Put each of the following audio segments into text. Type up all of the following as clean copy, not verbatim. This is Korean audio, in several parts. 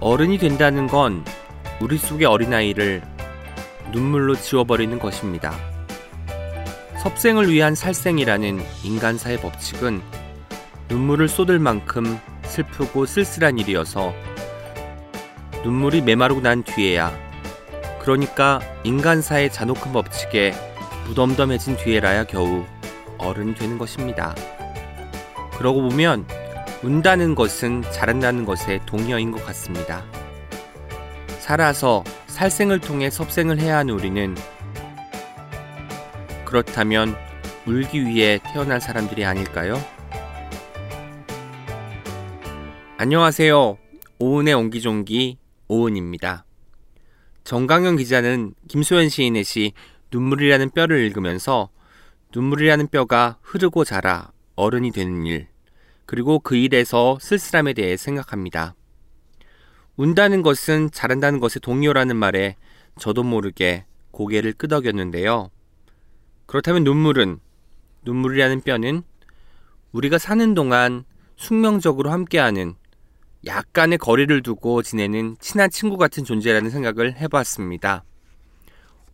어른이 된다는 건 우리 속의 어린아이를 눈물로 지워버리는 것입니다. 섭생을 위한 살생이라는 인간사의 법칙은 눈물을 쏟을 만큼 슬프고 쓸쓸한 일이어서 눈물이 메마르고 난 뒤에야, 그러니까 인간사의 잔혹한 법칙에 무덤덤해진 뒤에라야 겨우 어른이 되는 것입니다. 그러고 보면 운다는 것은 자란다는 것의 동의어인 것 같습니다. 살아서 살생을 통해 섭생을 해야 하는 우리는 그렇다면 울기 위해 태어난 사람들이 아닐까요? 안녕하세요. 오은의 옹기종기 오은입니다. 정강현 기자는 김소연 시인의 시 눈물이라는 뼈를 읽으면서 눈물이라는 뼈가 흐르고 자라 어른이 되는 일, 그리고 그 일에서 쓸쓸함에 대해 생각합니다. 운다는 것은 자란다는 것의 동요라는 말에 저도 모르게 고개를 끄덕였는데요. 그렇다면 눈물이라는 뼈는 우리가 사는 동안 숙명적으로 함께하는, 약간의 거리를 두고 지내는 친한 친구 같은 존재라는 생각을 해봤습니다.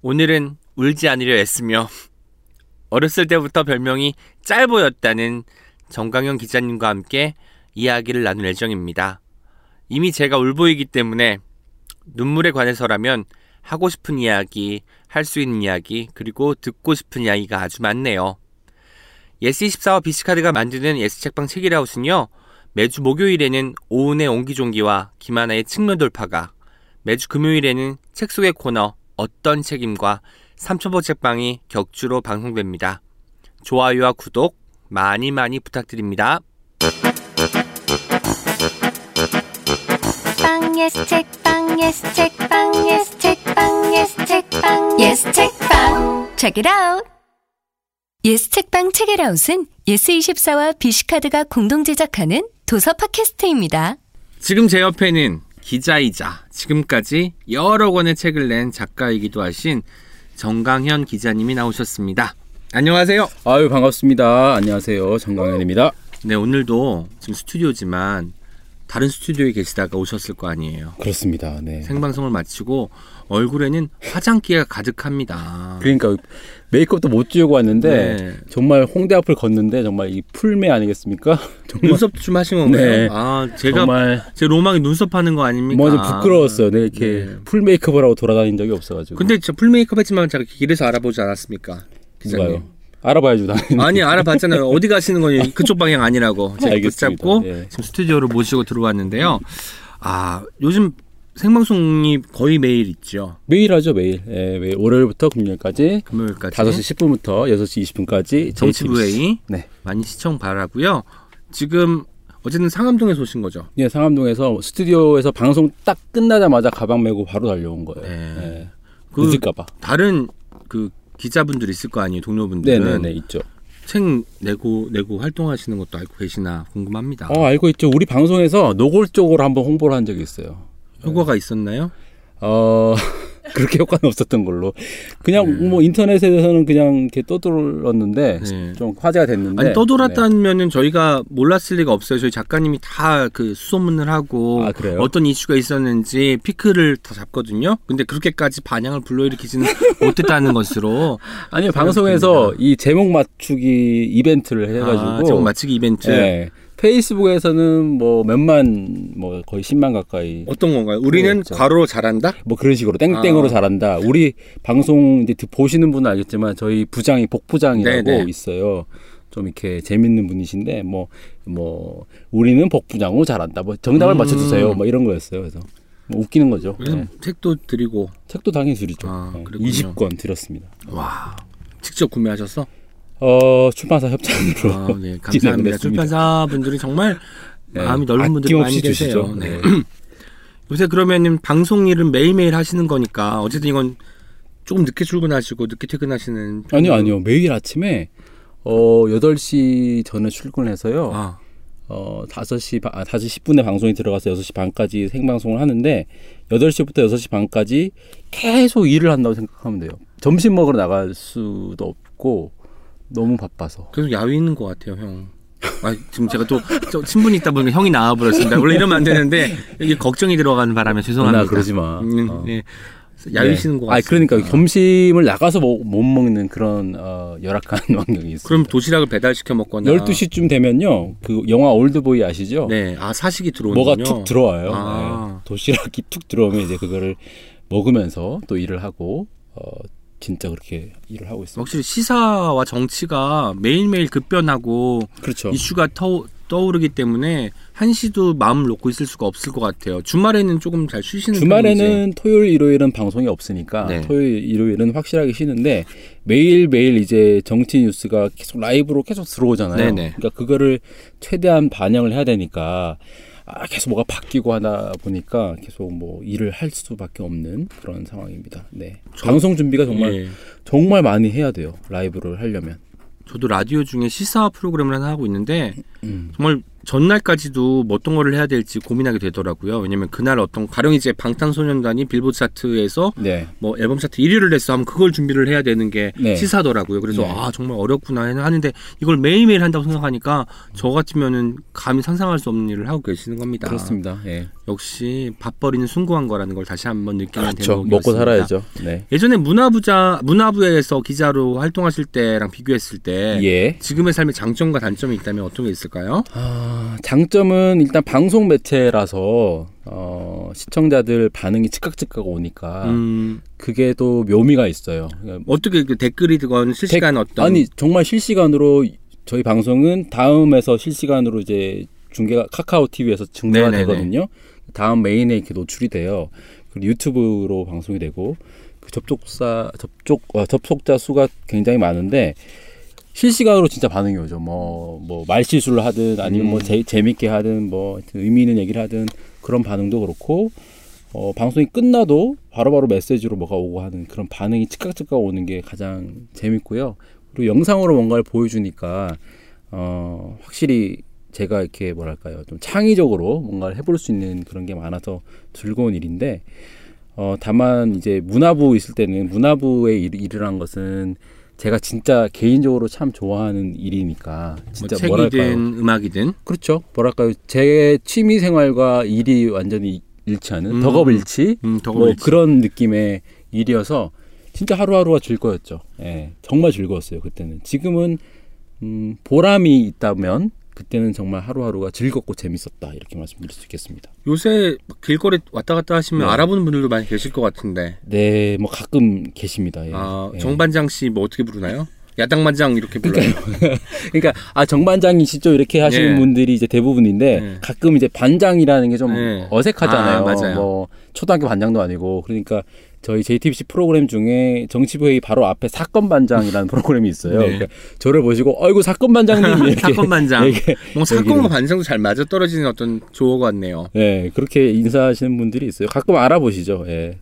오늘은 울지 않으려 애쓰며 어렸을 때부터 별명이 짤보였다는 정강현 기자님과 함께 이야기를 나눌 예정입니다. 이미 제가 울보이기 때문에 눈물에 관해서라면 하고 싶은 이야기, 할 수 있는 이야기, 그리고 듣고 싶은 이야기가 아주 많네요. Yes24와 BC카드가 만드는 예스책방 책이라우스는요, 매주 목요일에는 오은의 옹기종기와 김하나의 측면돌파가, 매주 금요일에는 책 속의 코너 어떤 책임과 3,000보 책방이 격주로 방송됩니다. 좋아요와 구독 많이 많이 부탁드립니다. 예스책방 Check it out. 예스책방 책이라웃은 예스24와 BC카드가 공동 제작하는 도서 팟캐스트입니다. 지금 제 옆에는 기자이자 지금까지 여러 권의 책을 낸 작가이기도 하신 정강현 기자님이 나오셨습니다. 안녕하세요. 아유, 반갑습니다. 안녕하세요. 정강현입니다. 네, 오늘도 지금 스튜디오지만 다른 스튜디오에 계시다가 오셨을 거 아니에요. 그렇습니다. 네. 생방송을 마치고 얼굴에는 화장기가 가득합니다. 그러니까 메이크업도 못 지우고 왔는데, 네. 정말 홍대 앞을 걷는데 정말 이 풀매 아니겠습니까? 정말. 눈썹도 좀 하신 건가요? 네. 아, 제가 정말 제 로망이 눈썹 하는 거 아닙니까? 뭐 좀 부끄러웠어요. 내가 이렇게 네. 풀 메이크업을 하고 돌아다닌 적이 없어가지고. 근데 저 풀 메이크업 했지만 제가 길에서 알아보지 않았습니까? 기자님. 알아봐야죠. 아니, 알아봤잖아요. 어디 가시는 거니? 그쪽 방향 아니라고 제가 붙잡고 예. 지금 스튜디오로 모시고 들어왔는데요. 아, 요즘 생방송이 거의 매일 있죠. 매일 하죠. 매일. 예, 매일. 월요일부터 금요일까지 5시 10분부터 6시 20분까지 정치부웨이 네. 많이 시청 바라고요. 지금 어쨌든 상암동에서 오신 거죠? 예, 상암동에서 스튜디오에서 방송 딱 끝나자마자 가방 메고 바로 달려온 거예요. 예. 예. 그 늦을까봐. 다른 그 기자분들 있을 거 아니에요, 동료분들은. 네네네, 있죠. 책 내고 활동하시는 것도 알고 계시나 궁금합니다. 알고 있죠. 우리 방송에서 노골적으로 한번 홍보를 한 적이 있어요. 효과가 네. 있었나요? 그렇게 효과는 없었던 걸로. 그냥 네. 뭐 인터넷에서는 그냥 이렇게 떠돌았는데 네. 좀 화제가 됐는데. 아니, 떠돌았다면은 저희가 몰랐을 리가 없어요. 저희 작가님이 다 그 수소문을 하고 어떤 이슈가 있었는지 피크를 다 잡거든요. 근데 그렇게까지 반향을 불러일으키지는 못했다는 것으로. 아니요, 방송에서 이 제목 맞추기 이벤트를 해가지고. 아, 제목 맞추기 이벤트. 네. 페이스북에서는 뭐 몇만, 뭐 거의 10만 가까이. 어떤 건가요? 우리는 괄호로 잘한다? 뭐 그런 식으로 땡땡으로 잘한다. 우리 방송 이제 보시는 분은 알겠지만 저희 부장이 복부장이라고 네네. 있어요. 좀 이렇게 재밌는 분이신데 뭐 우리는 복부장으로 잘한다. 뭐 정답을 맞춰주세요. 뭐 이런 거였어요. 그래서 뭐 웃기는 거죠. 네. 책도 드리고. 책도 당연히 드리죠. 아, 20권 드렸습니다. 와, 직접 구매하셨어? 출판사 협찬으로. 아, 네, 감사합니다. 출판사 분들이 정말 네, 마음이 넓은 분들 많이 계세요. 네. 요새 그러면은 방송 일은 매일매일 하시는 거니까 어쨌든 이건 조금 늦게 출근하시고 늦게 퇴근하시는. 아니요. 매일 아침에 8시 전에 출근해서요. 5시 10분에 방송이 들어가서 6시 반까지 생방송을 하는데 8시부터 6시 반까지 계속 일을 한다고 생각하면 돼요. 점심 먹으러 나갈 수도 없고 너무 바빠서. 계속 야위는 것 같아요, 형. 아, 지금 제가 또 친분이 있다 보니까 형이 나와버렸습니다. 원래 이러면 안 되는데 이게 걱정이 들어가는 바람에 죄송합니다. 나 그러지 마. 네. 야유시는 것 같습니다. 아, 그러니까 점심을 나가서 못 먹는 그런 열악한 환경이 있어요. 그럼 도시락을 배달시켜 먹거나 12시쯤 되면요. 그 영화 올드보이 아시죠? 네. 아, 사식이 들어오는군요. 뭐가 툭 들어와요. 아. 네. 도시락이 툭 들어오면 이제 그거를 먹으면서 또 일을 하고 진짜 그렇게 일을 하고 있습니다. 확실히 시사와 정치가 매일매일 급변하고 그렇죠. 이슈가 떠오르기 때문에 한시도 마음을 놓고 있을 수가 없을 것 같아요. 주말에는 조금 잘 쉬시는 주말에는 편이지? 토요일, 일요일은 방송이 없으니까 네. 토요일, 일요일은 확실하게 쉬는데 매일매일 이제 정치 뉴스가 계속 라이브로 계속 들어오잖아요. 네네. 그러니까 그거를 최대한 반영을 해야 되니까 계속 뭐가 바뀌고 하다 보니까 계속 뭐 일을 할 수밖에 없는 그런 상황입니다. 네. 방송 준비가 정말 네. 정말 많이 해야 돼요. 라이브를 하려면. 저도 라디오 중에 시사 프로그램을 하나 하고 있는데 정말 전날까지도 어떤 거를 해야 될지 고민하게 되더라고요. 왜냐면 그날 어떤 가령 이제 방탄소년단이 빌보드 차트에서 네. 뭐 앨범 차트 1위를 했어 하면 그걸 준비를 해야 되는 게 네. 시사더라고요. 그래서 네. 아 정말 어렵구나 하는데 이걸 매일매일 한다고 생각하니까 저 같으면은 감히 상상할 수 없는 일을 하고 계시는 겁니다. 그렇습니다. 네. 역시 밥벌이는 숭고한 거라는 걸 다시 한번 느끼는 대목이었습니다. 그렇죠. 먹고 살아야죠. 네. 예전에 문화부에서 기자로 활동하실 때랑 비교했을 때 예. 지금의 삶의 장점과 단점이 있다면 어떤 게 있을까요? 장점은 일단 방송 매체라서 시청자들 반응이 즉각 오니까 그게 또 묘미가 있어요. 어떻게 댓글이 되건 실시간 어떤 아니 정말 실시간으로 저희 방송은 다음에서 실시간으로 이제 중계가 카카오 TV에서 중계가 네네네. 되거든요. 다음 메인에 이렇게 노출이 돼요. 그리고 유튜브로 방송이 되고 그 접속자 수가 굉장히 많은데. 실시간으로 진짜 반응이 오죠. 뭐 말실수를 하든 아니면 뭐 재밌게 하든 뭐 의미 있는 얘기를 하든 그런 반응도 그렇고 방송이 끝나도 바로바로 메시지로 뭐가 오고 하는 그런 반응이 즉각 오는 게 가장 재밌고요. 그리고 영상으로 뭔가를 보여주니까 확실히 제가 이렇게 뭐랄까요 좀 창의적으로 뭔가를 해볼 수 있는 그런 게 많아서 즐거운 일인데 다만 이제 문화부 있을 때는 문화부의 일이란 것은 제가 진짜 개인적으로 참 좋아하는 일이니까 진짜 뭐 뭐랄까요? 책이든 음악이든 그렇죠. 뭐랄까요? 제 취미 생활과 일이 완전히 일치하는 덕업일치 뭐 그런 느낌의 일이어서 진짜 하루하루가 즐거웠죠. 예, 정말 즐거웠어요 그때는. 지금은 보람이 있다면 그때는 정말 하루하루가 즐겁고 재밌었다 이렇게 말씀드릴 수 있겠습니다. 요새 길거리 왔다 갔다 하시면 네. 알아보는 분들도 많이 계실 것 같은데. 네, 뭐 가끔 계십니다. 예. 아, 정반장 씨 뭐 어떻게 부르나요? 야당반장 이렇게 불러요. 그러니까 아 정반장이시죠 이렇게 하시는 네. 분들이 이제 대부분인데 네. 가끔 이제 반장이라는 게 좀 네. 어색하잖아요. 아, 맞아요. 뭐 초등학교 반장도 아니고 그러니까. 저희 JTBC 프로그램 중에 정치부회의 바로 앞에 사건반장이라는 프로그램이 있어요. 네. 그러니까 저를 보시고 아이고 사건반장님 이렇게 사건반장. 뭐 사건과 반장도 잘 맞아떨어지는 어떤 조어 같네요. 네. 그렇게 인사하시는 분들이 있어요. 가끔 알아보시죠. 예.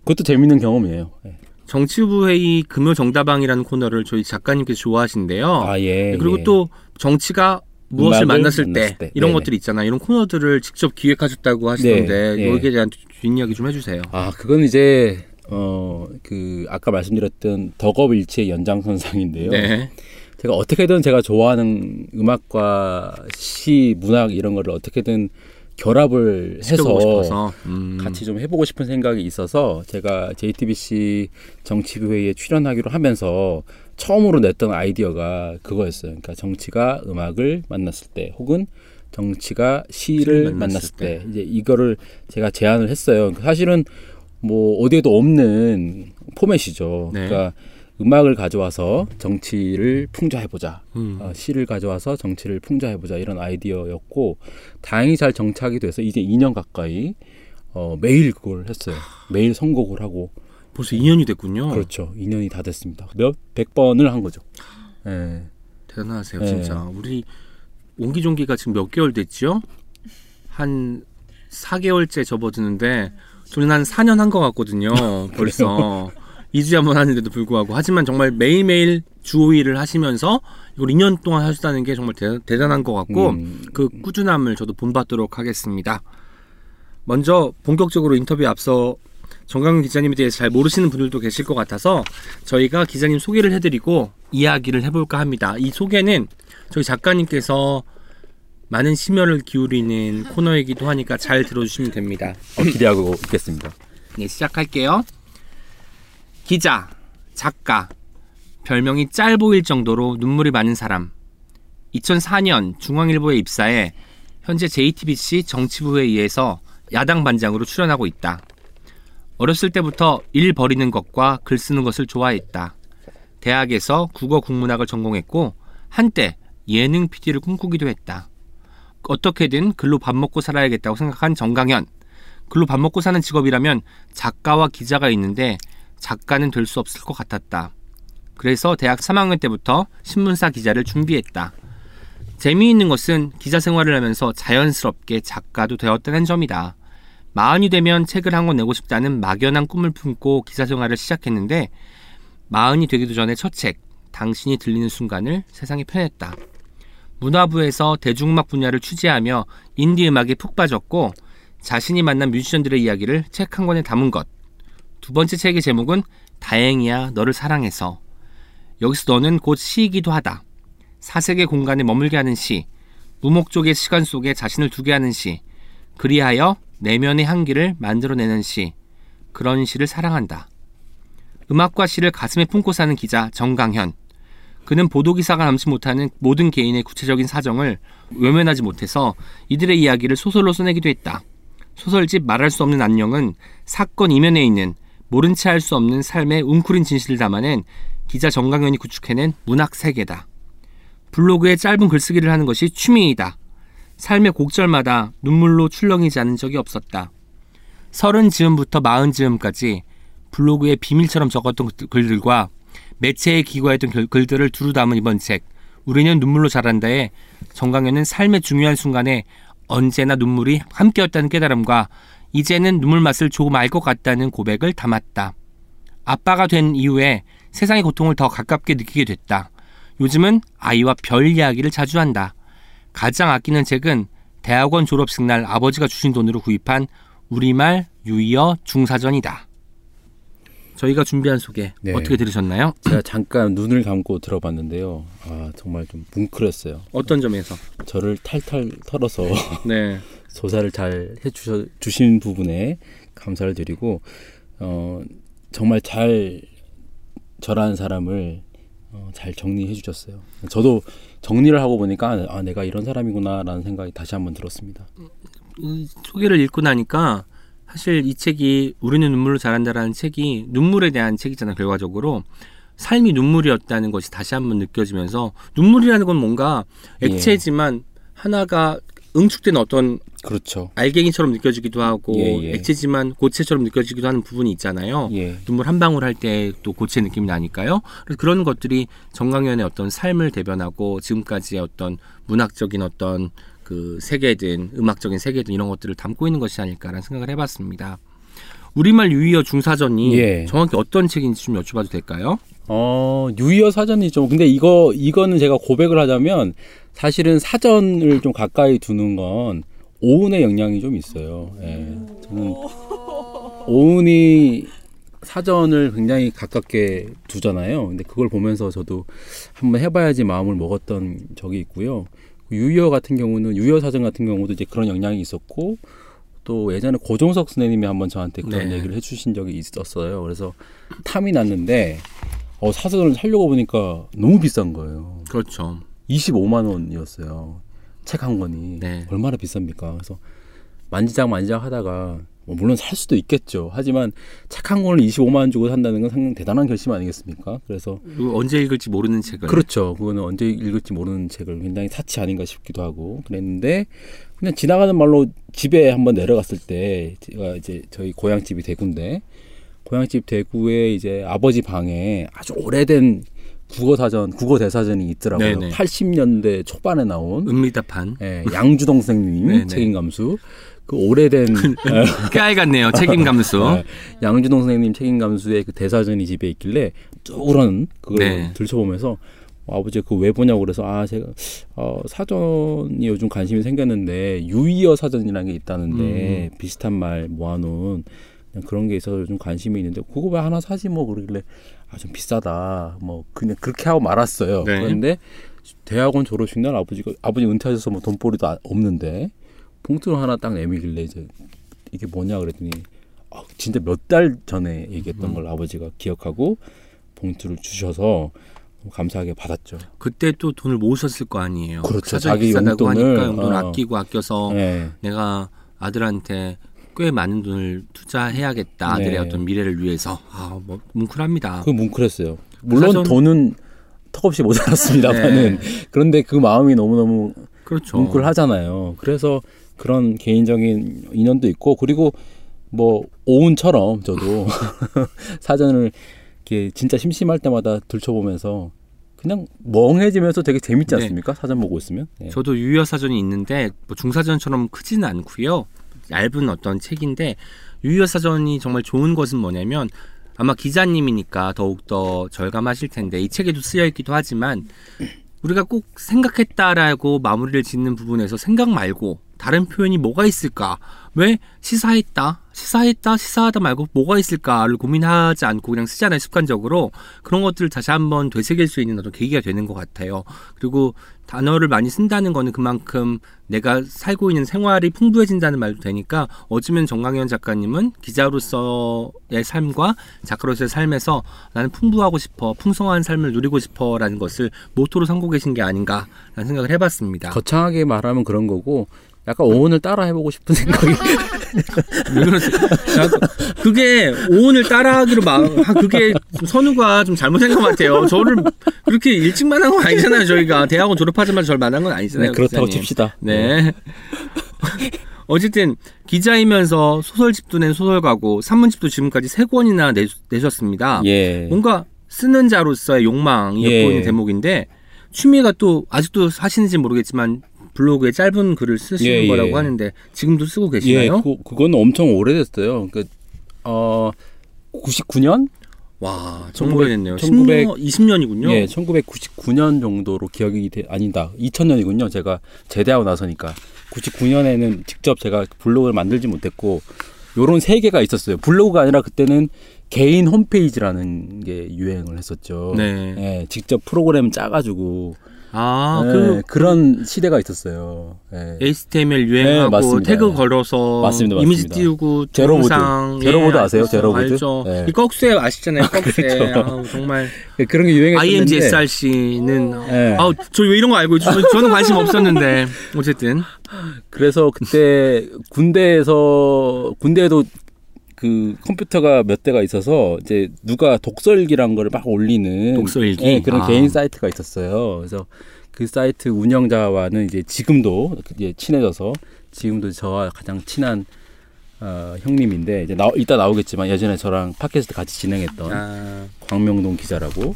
그것도 재밌는 경험이에요. 예. 정치부회의 금요정다방이라는 코너를 저희 작가님께서 좋아하신대요. 아, 예, 그리고 예. 또 정치가 무엇을 만났을 때 이런 네네. 것들이 있잖아요. 이런 코너들을 직접 기획하셨다고 하시던데 네. 여기에 대한 뒷이야기 좀 해주세요. 아 그건 이제 그 아까 말씀드렸던 덕업일치의 연장선상인데요. 네. 제가 어떻게든 제가 좋아하는 음악과 시, 문학 이런 거를 어떻게든 결합을 해서 같이 좀 해보고 싶은 생각이 있어서 제가 JTBC 정치부회의에 출연하기로 하면서 처음으로 냈던 아이디어가 그거였어요. 그러니까 정치가 음악을 만났을 때 혹은 정치가 시를 만났을 때 이제 이거를 제가 제안을 했어요. 사실은 뭐 어디에도 없는 포맷이죠. 네. 그러니까 음악을 가져와서 정치를 풍자해보자. 시를 가져와서 정치를 풍자해보자. 이런 아이디어였고 다행히 잘 정착이 돼서 이제 2년 가까이 매일 그걸 했어요. 매일 선곡을 하고. 벌써 2년이 됐군요. 그렇죠. 2년이 다 됐습니다. 몇 100번을 한 거죠. 네. 대단하세요. 네. 진짜. 우리 옹기종기가 지금 몇 개월 됐죠? 한 4개월째 접어드는데 저는 한 4년 한 것 같거든요. 벌써. 2주에 한번 하는데도 불구하고 하지만 정말 매일매일 주 5일을 하시면서 이걸 2년 동안 하셨다는 게 정말 대단한 것 같고 그 꾸준함을 저도 본받도록 하겠습니다. 먼저 본격적으로 인터뷰에 앞서 정강현 기자님에 대해서 잘 모르시는 분들도 계실 것 같아서 저희가 기자님 소개를 해드리고 이야기를 해볼까 합니다. 이 소개는 저희 작가님께서 많은 심혈을 기울이는 코너이기도 하니까 잘 들어주시면 됩니다. 기대하고 있겠습니다. 네, 시작할게요. 기자, 작가, 별명이 짤보일 정도로 눈물이 많은 사람. 2004년 중앙일보에 입사해 현재 JTBC 정치부에 의해서 야당 반장으로 출연하고 있다. 어렸을 때부터 일 벌이는 것과 글 쓰는 것을 좋아했다. 대학에서 국어 국문학을 전공했고 한때 예능 PD를 꿈꾸기도 했다. 어떻게든 글로 밥 먹고 살아야겠다고 생각한 정강현. 글로 밥 먹고 사는 직업이라면 작가와 기자가 있는데 작가는 될 수 없을 것 같았다. 그래서 대학 3학년 때부터 신문사 기자를 준비했다. 재미있는 것은 기자 생활을 하면서 자연스럽게 작가도 되었다는 점이다. 마흔이 되면 책을 한 권 내고 싶다는 막연한 꿈을 품고 기자 생활을 시작했는데 마흔이 되기도 전에 첫 책, 당신이 들리는 순간을 세상에 펴냈다. 문화부에서 대중음악 분야를 취재하며 인디음악에 푹 빠졌고 자신이 만난 뮤지션들의 이야기를 책 한 권에 담은 것. 두 번째 책의 제목은 다행이야 너를 사랑해서. 여기서 너는 곧 시이기도 하다. 사색의 공간에 머물게 하는 시, 무목적의 시간 속에 자신을 두게 하는 시, 그리하여 내면의 향기를 만들어내는 시, 그런 시를 사랑한다. 음악과 시를 가슴에 품고 사는 기자 정강현. 그는 보도기사가 담지 못하는 모든 개인의 구체적인 사정을 외면하지 못해서 이들의 이야기를 소설로 써내기도 했다. 소설집 말할 수 없는 안녕은 사건 이면에 있는 모른 채 할 수 없는 삶의 웅크린 진실을 담아낸 기자 정강현이 구축해낸 문학세계다. 블로그에 짧은 글쓰기를 하는 것이 취미이다. 삶의 곡절마다 눈물로 출렁이지 않은 적이 없었다. 30즈음부터 40즈음까지 블로그에 비밀처럼 적었던 글들과 매체에 기고했던 글들을 두루 담은 이번 책 우리는 눈물로 자란다에 정강현은 삶의 중요한 순간에 언제나 눈물이 함께였다는 깨달음과 이제는 눈물 맛을 조금 알 것 같다는 고백을 담았다. 아빠가 된 이후에 세상의 고통을 더 가깝게 느끼게 됐다. 요즘은 아이와 별 이야기를 자주 한다. 가장 아끼는 책은 대학원 졸업식 날 아버지가 주신 돈으로 구입한 우리말 유희어 중사전이다. 저희가 준비한 소개 네. 어떻게 들으셨나요? 제가 잠깐 눈을 감고 들어봤는데요. 아 정말 좀 뭉클했어요. 어떤 점에서? 저를 탈탈 털어서 네. 조사를 잘 해주신 부분에 감사를 드리고 정말 잘 저라는 사람을 잘 정리해 주셨어요. 저도 정리를 하고 보니까 아 내가 이런 사람이구나 라는 생각이 다시 한번 들었습니다. 소개를 읽고 나니까 사실 이 책이 우리는 눈물로 자란다라는 책이 눈물에 대한 책이잖아요. 결과적으로 삶이 눈물이었다는 것이 다시 한번 느껴지면서 눈물이라는 건 뭔가 액체지만 예. 하나가 응축된 어떤 그렇죠. 알갱이처럼 느껴지기도 하고 예, 예. 액체지만 고체처럼 느껴지기도 하는 부분이 있잖아요. 예. 눈물 한 방울 할 때 또 고체 느낌이 나니까요. 그래서 그런 것들이 정강현의 어떤 삶을 대변하고 지금까지의 어떤 문학적인 어떤 그 세계든 음악적인 세계든 이런 것들을 담고 있는 것이 아닐까라는 생각을 해봤습니다. 우리말 유희어 중사전이 예. 정확히 어떤 책인지 좀 여쭤봐도 될까요? 유희어 사전이죠. 근데 이거는 제가 고백을 하자면 사실은 사전을 좀 가까이 두는 건 오은의 영향이 좀 있어요. 예. 저는 오은이 사전을 굉장히 가깝게 두잖아요. 근데 그걸 보면서 저도 한번 해봐야지 마음을 먹었던 적이 있고요. 유희어 사전 같은 경우도 이제 그런 영향이 있었고 또 예전에 고종석 선생님이 한번 저한테 그런 네. 얘기를 해주신 적이 있었어요. 그래서 탐이 났는데 사전을 사려고 보니까 너무 비싼 거예요. 그렇죠. 25만 원이었어요. 책 한 권이. 네. 얼마나 비쌉니까? 그래서 만지작 하다가 물론 살 수도 있겠죠. 하지만 책 한 권을 25만 원 주고 산다는 건 상당히 대단한 결심 아니겠습니까? 그래서 언제 읽을지 모르는 책을. 그렇죠. 그거는 언제 읽을지 모르는 책을 굉장히 사치 아닌가 싶기도 하고 그랬는데 그냥 지나가는 말로 집에 한번 내려갔을 때 제가 이제 저희 고향집이 대구인데 고향집 대구에 이제 아버지 방에 아주 오래된 국어 대사전이 있더라고요. 네네. 80년대 초반에 나온 음리다판. 예, 양주동 선생님 책임감수. 그 오래된 깨알 같네요. 책임감수. 네, 양주동 선생님 책임감수의 그 대사전이 집에 있길래 쭈그런 그걸 네. 들춰보면서 아버지가 그거 왜 보냐고 그래서 제가 사전이 요즘 관심이 생겼는데 유희어 사전이라는 게 있다는데 비슷한 말 모아놓은 그런 게 있어서 요즘 관심이 있는데 그거 왜 하나 사지 뭐 그러길래 아 좀 비싸다 뭐 그냥 그렇게 하고 말았어요. 네. 그런데 대학원 졸업식 날 아버지 은퇴하셔서 뭐 돈벌이도 없는데 봉투를 하나 딱 내밀길래 이제 이게 뭐냐 그랬더니 진짜 몇 달 전에 얘기했던 걸 아버지가 기억하고 봉투를 주셔서 감사하게 받았죠. 그때 또 돈을 모으셨을 거 아니에요. 그렇죠. 자기 용돈을 하니까 용돈 아끼고 아껴서 네. 내가 아들한테 꽤 많은 돈을 투자해야겠다. 아들의 네. 어떤 미래를 위해서. 아, 뭐 뭉클합니다. 그 뭉클했어요. 물론 돈은 턱없이 모자랐습니다만은 네. 그런데 그 마음이 너무너무 그렇죠. 뭉클하잖아요. 그래서 그런 개인적인 인연도 있고 그리고 뭐 오은처럼 저도 사전을 이렇게 진짜 심심할 때마다 들춰보면서 그냥 멍해지면서 되게 재밌지 않습니까? 네. 사전 보고 있으면. 네. 저도 유희어 사전이 있는데 뭐 중사전처럼 크지는 않고요. 얇은 어떤 책인데 유희어 사전이 정말 좋은 것은 뭐냐면 아마 기자님이니까 더욱더 절감하실 텐데 이 책에도 쓰여있기도 하지만 우리가 꼭 생각했다라고 마무리를 짓는 부분에서 생각 말고 다른 표현이 뭐가 있을까? 왜 시사하다 말고 뭐가 있을까를 고민하지 않고 그냥 쓰잖아요, 습관적으로. 그런 것들을 다시 한번 되새길 수 있는 어떤 계기가 되는 것 같아요. 그리고 단어를 많이 쓴다는 거는 그만큼 내가 살고 있는 생활이 풍부해진다는 말도 되니까 어쩌면 정강현 작가님은 기자로서의 삶과 작가로서의 삶에서 나는 풍부하고 싶어, 풍성한 삶을 누리고 싶어라는 것을 모토로 삼고 계신 게 아닌가라는 생각을 해봤습니다. 거창하게 말하면 그런 거고 약간 오은을 따라 해보고 싶은 생각이. 그게 오은을 따라하기로 그게 선우가 좀 잘못한 것 같아요. 저를 그렇게 일찍 만난 건 아니잖아요. 저희가 대학원 졸업하자마자 저를 만난 건 아니잖아요. 네, 그렇다고 기자님. 칩시다. 네. 어쨌든 기자이면서 소설집도 낸 소설가고 산문집도 지금까지 3권이나 내셨습니다. 예. 뭔가 쓰는 자로서의 욕망이 엿보이는 대목인데 취미가 또 아직도 하시는지 모르겠지만. 블로그에 짧은 글을 쓰시는 거라고 하는데 지금도 쓰고 계시나요? 예, 그건 엄청 오래됐어요. 그러니까 99년? 와, 정말 오래됐네요. 20년이군요. 예, 1999년 정도로 기억이 아니다. 2000년이군요. 제가 제대하고 나서니까 99년에는 직접 제가 블로그를 만들지 못했고 요런 세 개가 있었어요. 블로그가 아니라 그때는 개인 홈페이지라는 게 유행을 했었죠. 네. 예, 직접 프로그램 짜가지고 그런 시대가 있었어요. 네. HTML 유행하고 네, 태그 걸어서 맞습니다. 이미지 띄우고 동영상 제로보드 아세요? 제로보드 알죠. 네. 이 꺽쇠 아시잖아요. 꺽쇠 그렇죠. 정말 그런 게 유행했었는데 IMGSRC는 네. 저 왜 이런 거 알고 저는 관심 없었는데 어쨌든 그래서 그때 군대에도 그 컴퓨터가 몇 대가 있어서 이제 누가 독서일기라는 걸 막 올리는 예, 그런 개인 사이트가 있었어요. 그래서 그 사이트 운영자와는 이제 지금도 이제 친해져서 지금도 저와 가장 친한 형님인데 이제 이따 나오겠지만 예전에 저랑 팟캐스트 같이 진행했던 광명동 기자라고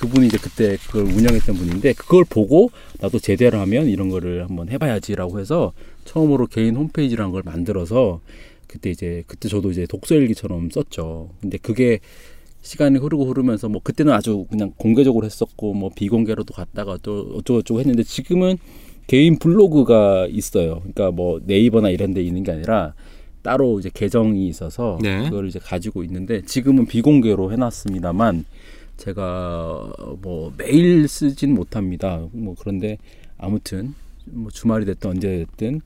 그분이 이제 그때 그걸 운영했던 분인데 그걸 보고 나도 제대로 하면 이런 거를 한번 해봐야지라고 해서 처음으로 개인 홈페이지라는 걸 만들어서 그때 저도 이제 독서일기처럼 썼죠. 근데 그게 시간이 흐르면서 뭐 그때는 아주 그냥 공개적으로 했었고 뭐 비공개로도 갔다가 또 어쩌고저쩌고 했는데 지금은 개인 블로그가 있어요. 그러니까 뭐 네이버나 이런 데 있는 게 아니라 따로 이제 계정이 있어서 네. 그걸 이제 가지고 있는데 지금은 비공개로 해놨습니다만 제가 뭐 매일 쓰진 못합니다. 뭐 그런데 아무튼 뭐 주말이 됐든 언제 됐든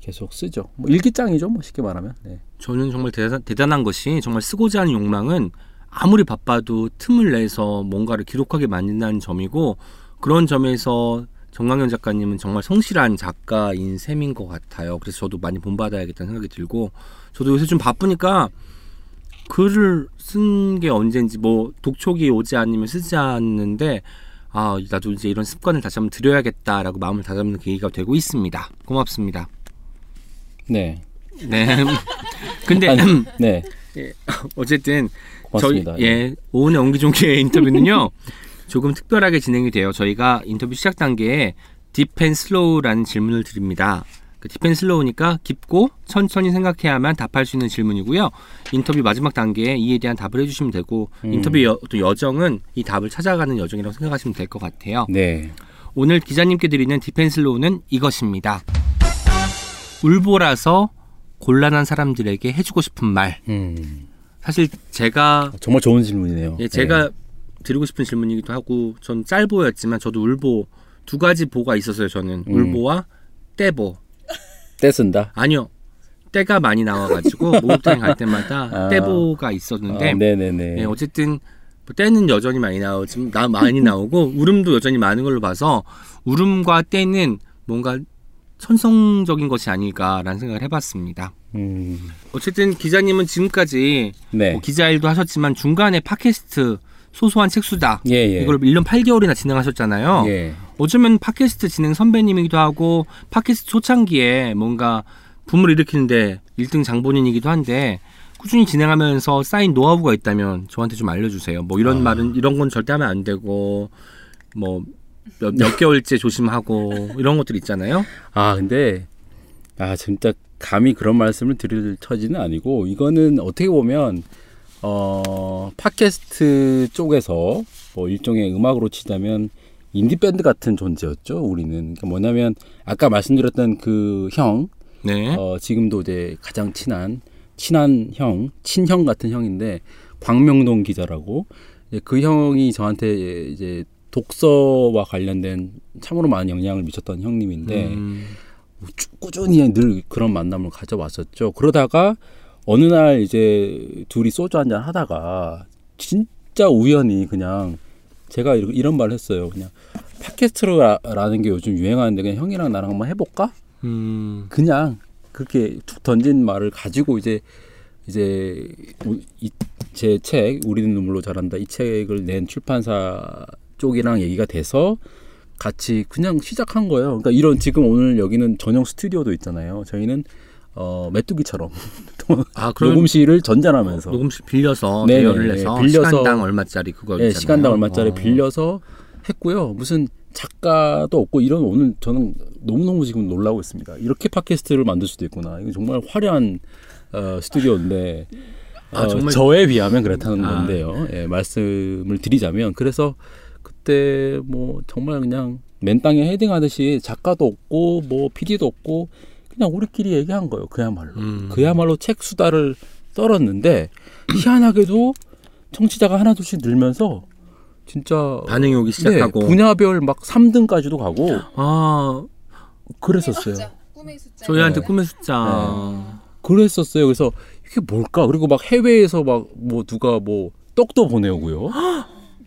계속 쓰죠. 뭐 일기장이죠, 뭐 쉽게 말하면. 네. 저는 정말 대단한 것이 정말 쓰고자 하는 욕망은 아무리 바빠도 틈을 내서 뭔가를 기록하게 만든다는 점이고 그런 점에서 정강현 작가님은 정말 성실한 작가인 셈인 것 같아요. 그래서 저도 많이 본받아야겠다는 생각이 들고 저도 요새 좀 바쁘니까 글을 쓴 게 언제인지 뭐 독촉이 오지 않으면 쓰지 않는데 나도 이제 이런 습관을 다시 한번 들여야겠다라고 마음을 다잡는 계기가 되고 있습니다. 고맙습니다. 네. 네. 근데 네. 어쨌든 고맙습니다. 저희 오은의 옹기종기의 인터뷰는요. 조금 특별하게 진행이 돼요. 저희가 인터뷰 시작 단계에 딥 앤 슬로우라는 질문을 드립니다. 그 딥 앤 슬로우니까 깊고 천천히 생각해야만 답할 수 있는 질문이고요. 인터뷰 마지막 단계에 이에 대한 답을 해 주시면 되고 인터뷰 또 여정은 이 답을 찾아가는 여정이라고 생각하시면 될 것 같아요. 네. 오늘 기자님께 드리는 딥 앤 슬로우는 이것입니다. 울보라서 곤란한 사람들에게 해주고 싶은 말. 사실 제가 정말 좋은 질문이네요. 예, 제가 드리고 싶은 질문이기도 하고, 전 짤보였지만 저도 울보 두 가지 보가 있었어요. 저는 울보와 떼보. 떼 쓴다? 아니요. 떼가 많이 나와가지고 목욕탕에 갈 때마다 떼보가 있었는데, 네네네. 예, 어쨌든 떼는 여전히 많이 나오지, 많이 나오고 울음도 여전히 많은 걸로 봐서 울음과 떼는 뭔가 천성적인 것이 아닐까라는 생각을 해봤습니다. 어쨌든 기자님은 지금까지 뭐 기자 일도 하셨지만 중간에 팟캐스트 소소한 책수다, 이걸 1년 8개월이나 진행하셨잖아요. 어쩌면 팟캐스트 진행 선배님이기도 하고 팟캐스트 초창기에 뭔가 붐을 일으키는데 1등 장본인이기도 한데, 꾸준히 진행하면서 쌓인 노하우가 있다면 저한테 좀 알려주세요. 뭐 이런 말은, 이런 건 절대 하면 안 되고, 뭐 몇 개월째 조심하고 이런 것들 있잖아요. 아, 근데 진짜 감히 그런 말씀을 드릴 처지는 아니고, 이거는 어떻게 보면 팟캐스트 쪽에서 뭐 일종의 음악으로 치자면 인디밴드 같은 존재였죠, 우리는. 그러니까 뭐냐면 아까 말씀드렸던 그 형, 지금도 이제 가장 친한 형, 친형 같은 형인데 광명동 기자라고, 그 형이 저한테 이제 독서와 관련된 참으로 많은 영향을 미쳤던 형님인데 꾸준히 늘 그런 만남을 가져왔었죠. 그러다가 어느 날 이제 둘이 소주 한잔 하다가 진짜 우연히 그냥 제가 이런 말을 했어요. 그냥 팟캐스트라는 게 요즘 유행하는데 그냥 형이랑 나랑 한번 해볼까? 그냥 그렇게 툭 던진 말을 가지고 이제 제 책 우리는 눈물로 자란다, 이 책을 낸 출판사 쪽이랑 얘기가 돼서 같이 그냥 시작한 거예요. 그러니까 이런, 지금 오늘 여기는 전용 스튜디오도 있잖아요. 저희는 메뚜기처럼 녹음실을 전전하면서, 녹음실 빌려서 대여를 해서 시간당 얼마짜리 그거 있잖아요. 시간당 얼마짜리 빌려서 했고요. 무슨 작가도 없고 이런, 오늘 저는 너무너무 지금 놀라고 있습니다. 이렇게 팟캐스트를 만들 수도 있구나. 이거 정말 화려한 스튜디오인데 정말... 저에 비하면 그렇다는 건데요. 예, 말씀을 드리자면, 그래서 그때 뭐 정말 그냥 맨 땅에 헤딩하듯이 작가도 없고 뭐 PD도 없고 그냥 우리끼리 얘기한 거예요. 그야말로 책 수다를 떨었는데 희한하게도 청취자가 하나 둘씩 늘면서 진짜 반응이 오기 시작하고 분야별 막 3등까지도 가고 그랬었어요. 꿈의 숫자. 저희한테 꿈의 숫자. 그랬었어요. 그래서 이게 뭘까? 그리고 막 해외에서 막 뭐 누가 뭐 떡도 보내오고요.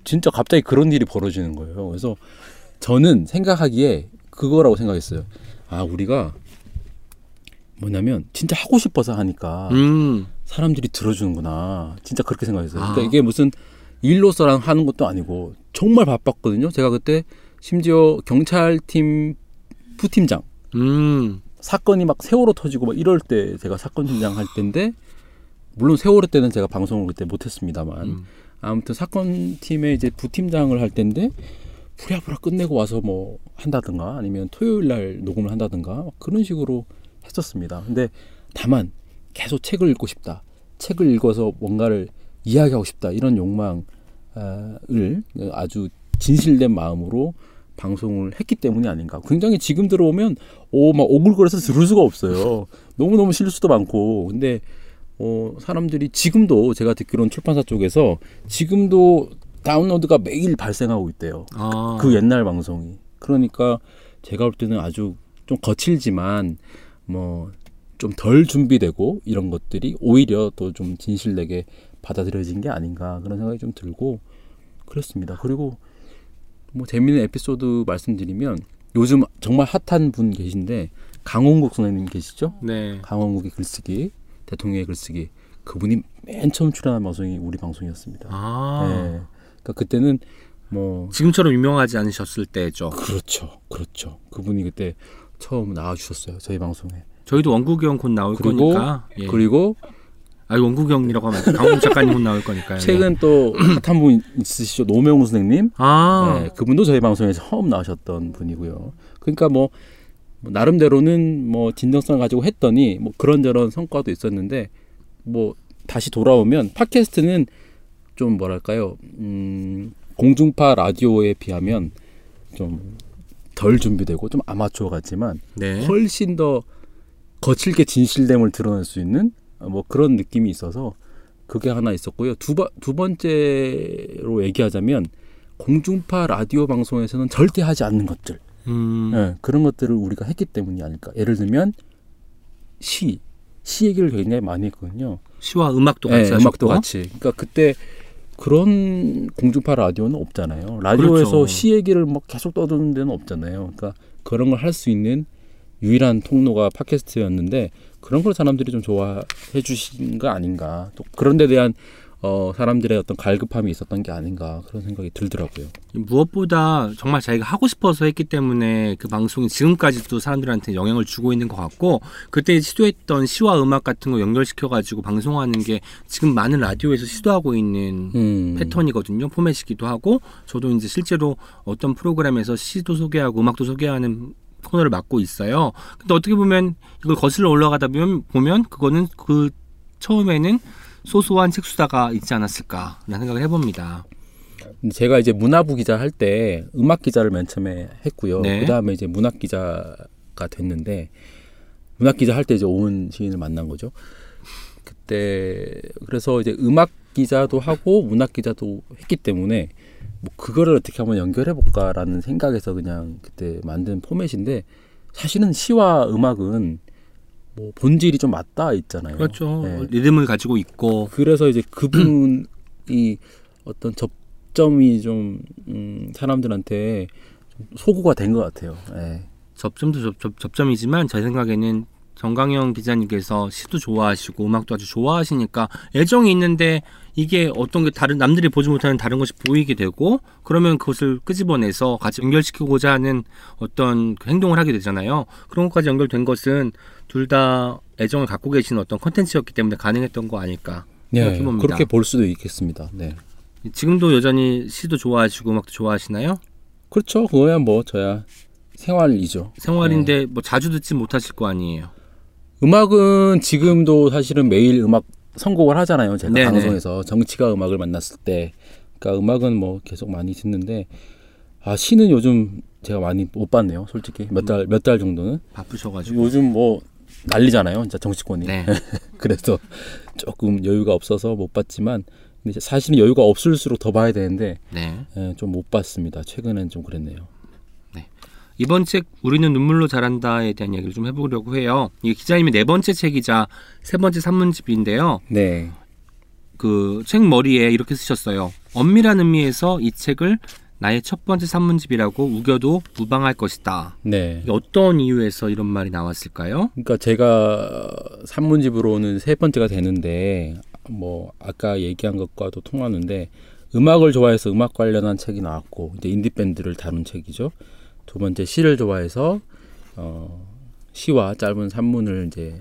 진짜 갑자기 그런 일이 벌어지는 거예요. 그래서 저는 생각하기에 그거라고 생각했어요. 우리가 뭐냐면 진짜 하고 싶어서 하니까 사람들이 들어주는구나. 진짜 그렇게 생각했어요. 그러니까 이게 무슨 일로서랑 하는 것도 아니고 정말 바빴거든요. 제가 그때 심지어 경찰팀 부팀장, 사건이 막 세월호 터지고 막 이럴 때 제가 사건 팀장 할 때인데, 물론 세월호 때는 제가 방송을 그때 못했습니다만 아무튼 사건 팀에 이제 부팀장을 할 때인데 부랴부랴 끝내고 와서 뭐 한다든가 아니면 토요일 날 녹음을 한다든가 그런 식으로 했었습니다. 근데 다만 계속 책을 읽고 싶다, 책을 읽어서 뭔가를 이야기하고 싶다, 이런 욕망을 아주 진실된 마음으로 방송을 했기 때문이 아닌가. 굉장히 지금 들어오면 막 오글거려서 들을 수가 없어요. 너무너무 실수도 많고. 근데 사람들이 지금도, 제가 듣기로는 출판사 쪽에서 지금도 다운로드가 매일 발생하고 있대요. 그 옛날 방송이. 그러니까 제가 볼 때는 아주 좀 거칠지만 뭐 좀 덜 준비되고 이런 것들이 오히려 더 좀 진실되게 받아들여진 게 아닌가, 그런 생각이 좀 들고 그렇습니다. 그리고 뭐 재미있는 에피소드 말씀드리면, 요즘 정말 핫한 분 계신데 강원국 선생님 계시죠? 네. 강원국의 글쓰기, 대통령의 글쓰기, 그분이 맨 처음 출연한 방송이 우리 방송이었습니다. 네. 그러니까 그때는 뭐 지금처럼 유명하지 않으셨을 때죠. 그렇죠. 그분이 그때 처음 나와주셨어요, 저희 방송에. 저희도 원국이 형 곧 나올 거니까. 그리고 원국이 형이라고 하면 강원국 작가님 곧 나올 거니까요. 최근 또 핫한 분 있으시죠, 노명우 선생님. 네, 그분도 저희 방송에서 처음 나오셨던 분이고요. 그러니까 뭐 나름대로는 뭐 진정성을 가지고 했더니 뭐 그런저런 성과도 있었는데, 뭐 다시 돌아오면 팟캐스트는 좀 뭐랄까요, 공중파 라디오에 비하면 좀 덜 준비되고 좀 아마추어 같지만 훨씬 더 거칠게 진실됨을 드러낼 수 있는 뭐 그런 느낌이 있어서 그게 하나 있었고요. 두 번째로 얘기하자면 공중파 라디오 방송에서는 절대 하지 않는 것들, 네, 그런 것들을 우리가 했기 때문이 아닐까. 예를 들면 시 얘기를 굉장히 많이 했거든요. 시와 음악도 같이, 네, 음악도 같이. 그러니까 그때 그런 공중파 라디오는 없잖아요. 라디오에서 그렇죠. 시 얘기를 막 계속 떠드는 데는 없잖아요. 그러니까 그런 걸 할 수 있는 유일한 통로가 팟캐스트였는데 그런 걸 사람들이 좀 좋아해 주신 거 아닌가. 또 그런 데 대한 사람들의 어떤 갈급함이 있었던 게 아닌가 그런 생각이 들더라고요. 무엇보다 정말 자기가 하고 싶어서 했기 때문에 그 방송이 지금까지도 사람들한테 영향을 주고 있는 것 같고, 그때 시도했던 시와 음악 같은 거 연결시켜가지고 방송하는 게 지금 많은 라디오에서 시도하고 있는 패턴이거든요. 포맷이기도 하고, 저도 이제 실제로 어떤 프로그램에서 시도 소개하고 음악도 소개하는 코너를 맡고 있어요. 근데 어떻게 보면 이걸 거슬러 올라가다 보면 그거는 그 처음에는 소소한 책수다가 있지 않았을까라는 생각을 해봅니다. 제가 이제 문화부 기자 할 때 음악 기자를 맨 처음에 했고요. 네. 그 다음에 이제 문학 기자가 됐는데, 문학 기자 할 때 이제 오은 시인을 만난 거죠. 그때 그래서 이제 음악 기자도 하고 문학 기자도 했기 때문에 뭐 그거를 어떻게 한번 연결해 볼까라는 생각에서 그냥 그때 만든 포맷인데, 사실은 시와 음악은 뭐 본질이 좀 맞닿아 있잖아요. 그렇죠. 네. 리듬을 가지고 있고. 그래서 이제 그분이 어떤 접점이 좀 사람들한테 좀 소구가 된 것 같아요. 네. 접점도 접점이지만 제 생각에는 정강현 기자님께서 시도 좋아하시고 음악도 아주 좋아하시니까 애정이 있는데 이게 어떤 게 다른 남들이 보지 못하는 다른 것이 보이게 되고, 그러면 그것을 끄집어내서 같이 연결시키고자 하는 어떤 행동을 하게 되잖아요. 그런 것까지 연결된 것은 둘 다 애정을 갖고 계신 어떤 컨텐츠였기 때문에 가능했던 거 아닐까 생각해봅니다. 네, 그렇게 볼 수도 있겠습니다. 네. 지금도 여전히 시도 좋아하시고 음악도 좋아하시나요? 그렇죠. 그거야 뭐 저야 생활이죠. 생활인데 뭐 자주 듣지 못하실 거 아니에요. 음악은 지금도 사실은 매일 음악 선곡을 하잖아요. 제가 네네. 방송에서 정치가 음악을 만났을 때, 그러니까 음악은 뭐 계속 많이 듣는데, 아 시는 요즘 제가 많이 못 봤네요. 솔직히 몇 달 정도는 바쁘셔가지고 요즘 뭐 난리잖아요. 진짜 정치권이. 네. 그래서 조금 여유가 없어서 못 봤지만, 근데 사실은 여유가 없을수록 더 봐야 되는데 네. 좀 못 봤습니다. 최근엔 좀 그랬네요. 이번 책 우리는 눈물로 자란다에 대한 얘기를 좀 해보려고 해요. 이게 기자님의 네 번째 책이자 세 번째 산문집인데요. 네. 그 책 머리에 이렇게 쓰셨어요. 엄밀한 의미에서 이 책을 나의 첫 번째 산문집이라고 우겨도 무방할 것이다. 네. 어떤 이유에서 이런 말이 나왔을까요? 그러니까 제가 산문집으로는 세 번째가 되는데, 뭐 아까 얘기한 것과도 통하는데 음악을 좋아해서 음악 관련한 책이 나왔고, 이제 인디밴드를 다룬 책이죠. 두 번째 시를 좋아해서 시와 짧은 산문을 이제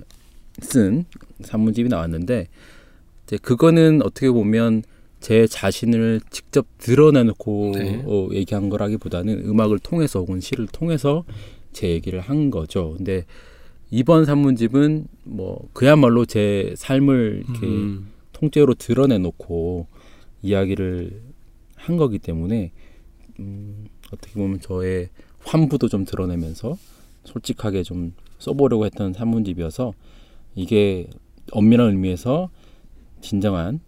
쓴 산문집이 나왔는데, 이제 그거는 어떻게 보면 제 자신을 직접 드러내놓고 네. 얘기한 거라기보다는 음악을 통해서 혹은 시를 통해서 제 얘기를 한 거죠. 근데 이번 산문집은 뭐 그야말로 제 삶을 이렇게 통째로 드러내놓고 이야기를 한 거기 때문에 어떻게 보면 저의 환부도 좀 드러내면서 솔직하게 좀 써보려고 했던 산문집이어서, 이게 엄밀한 의미에서 진정한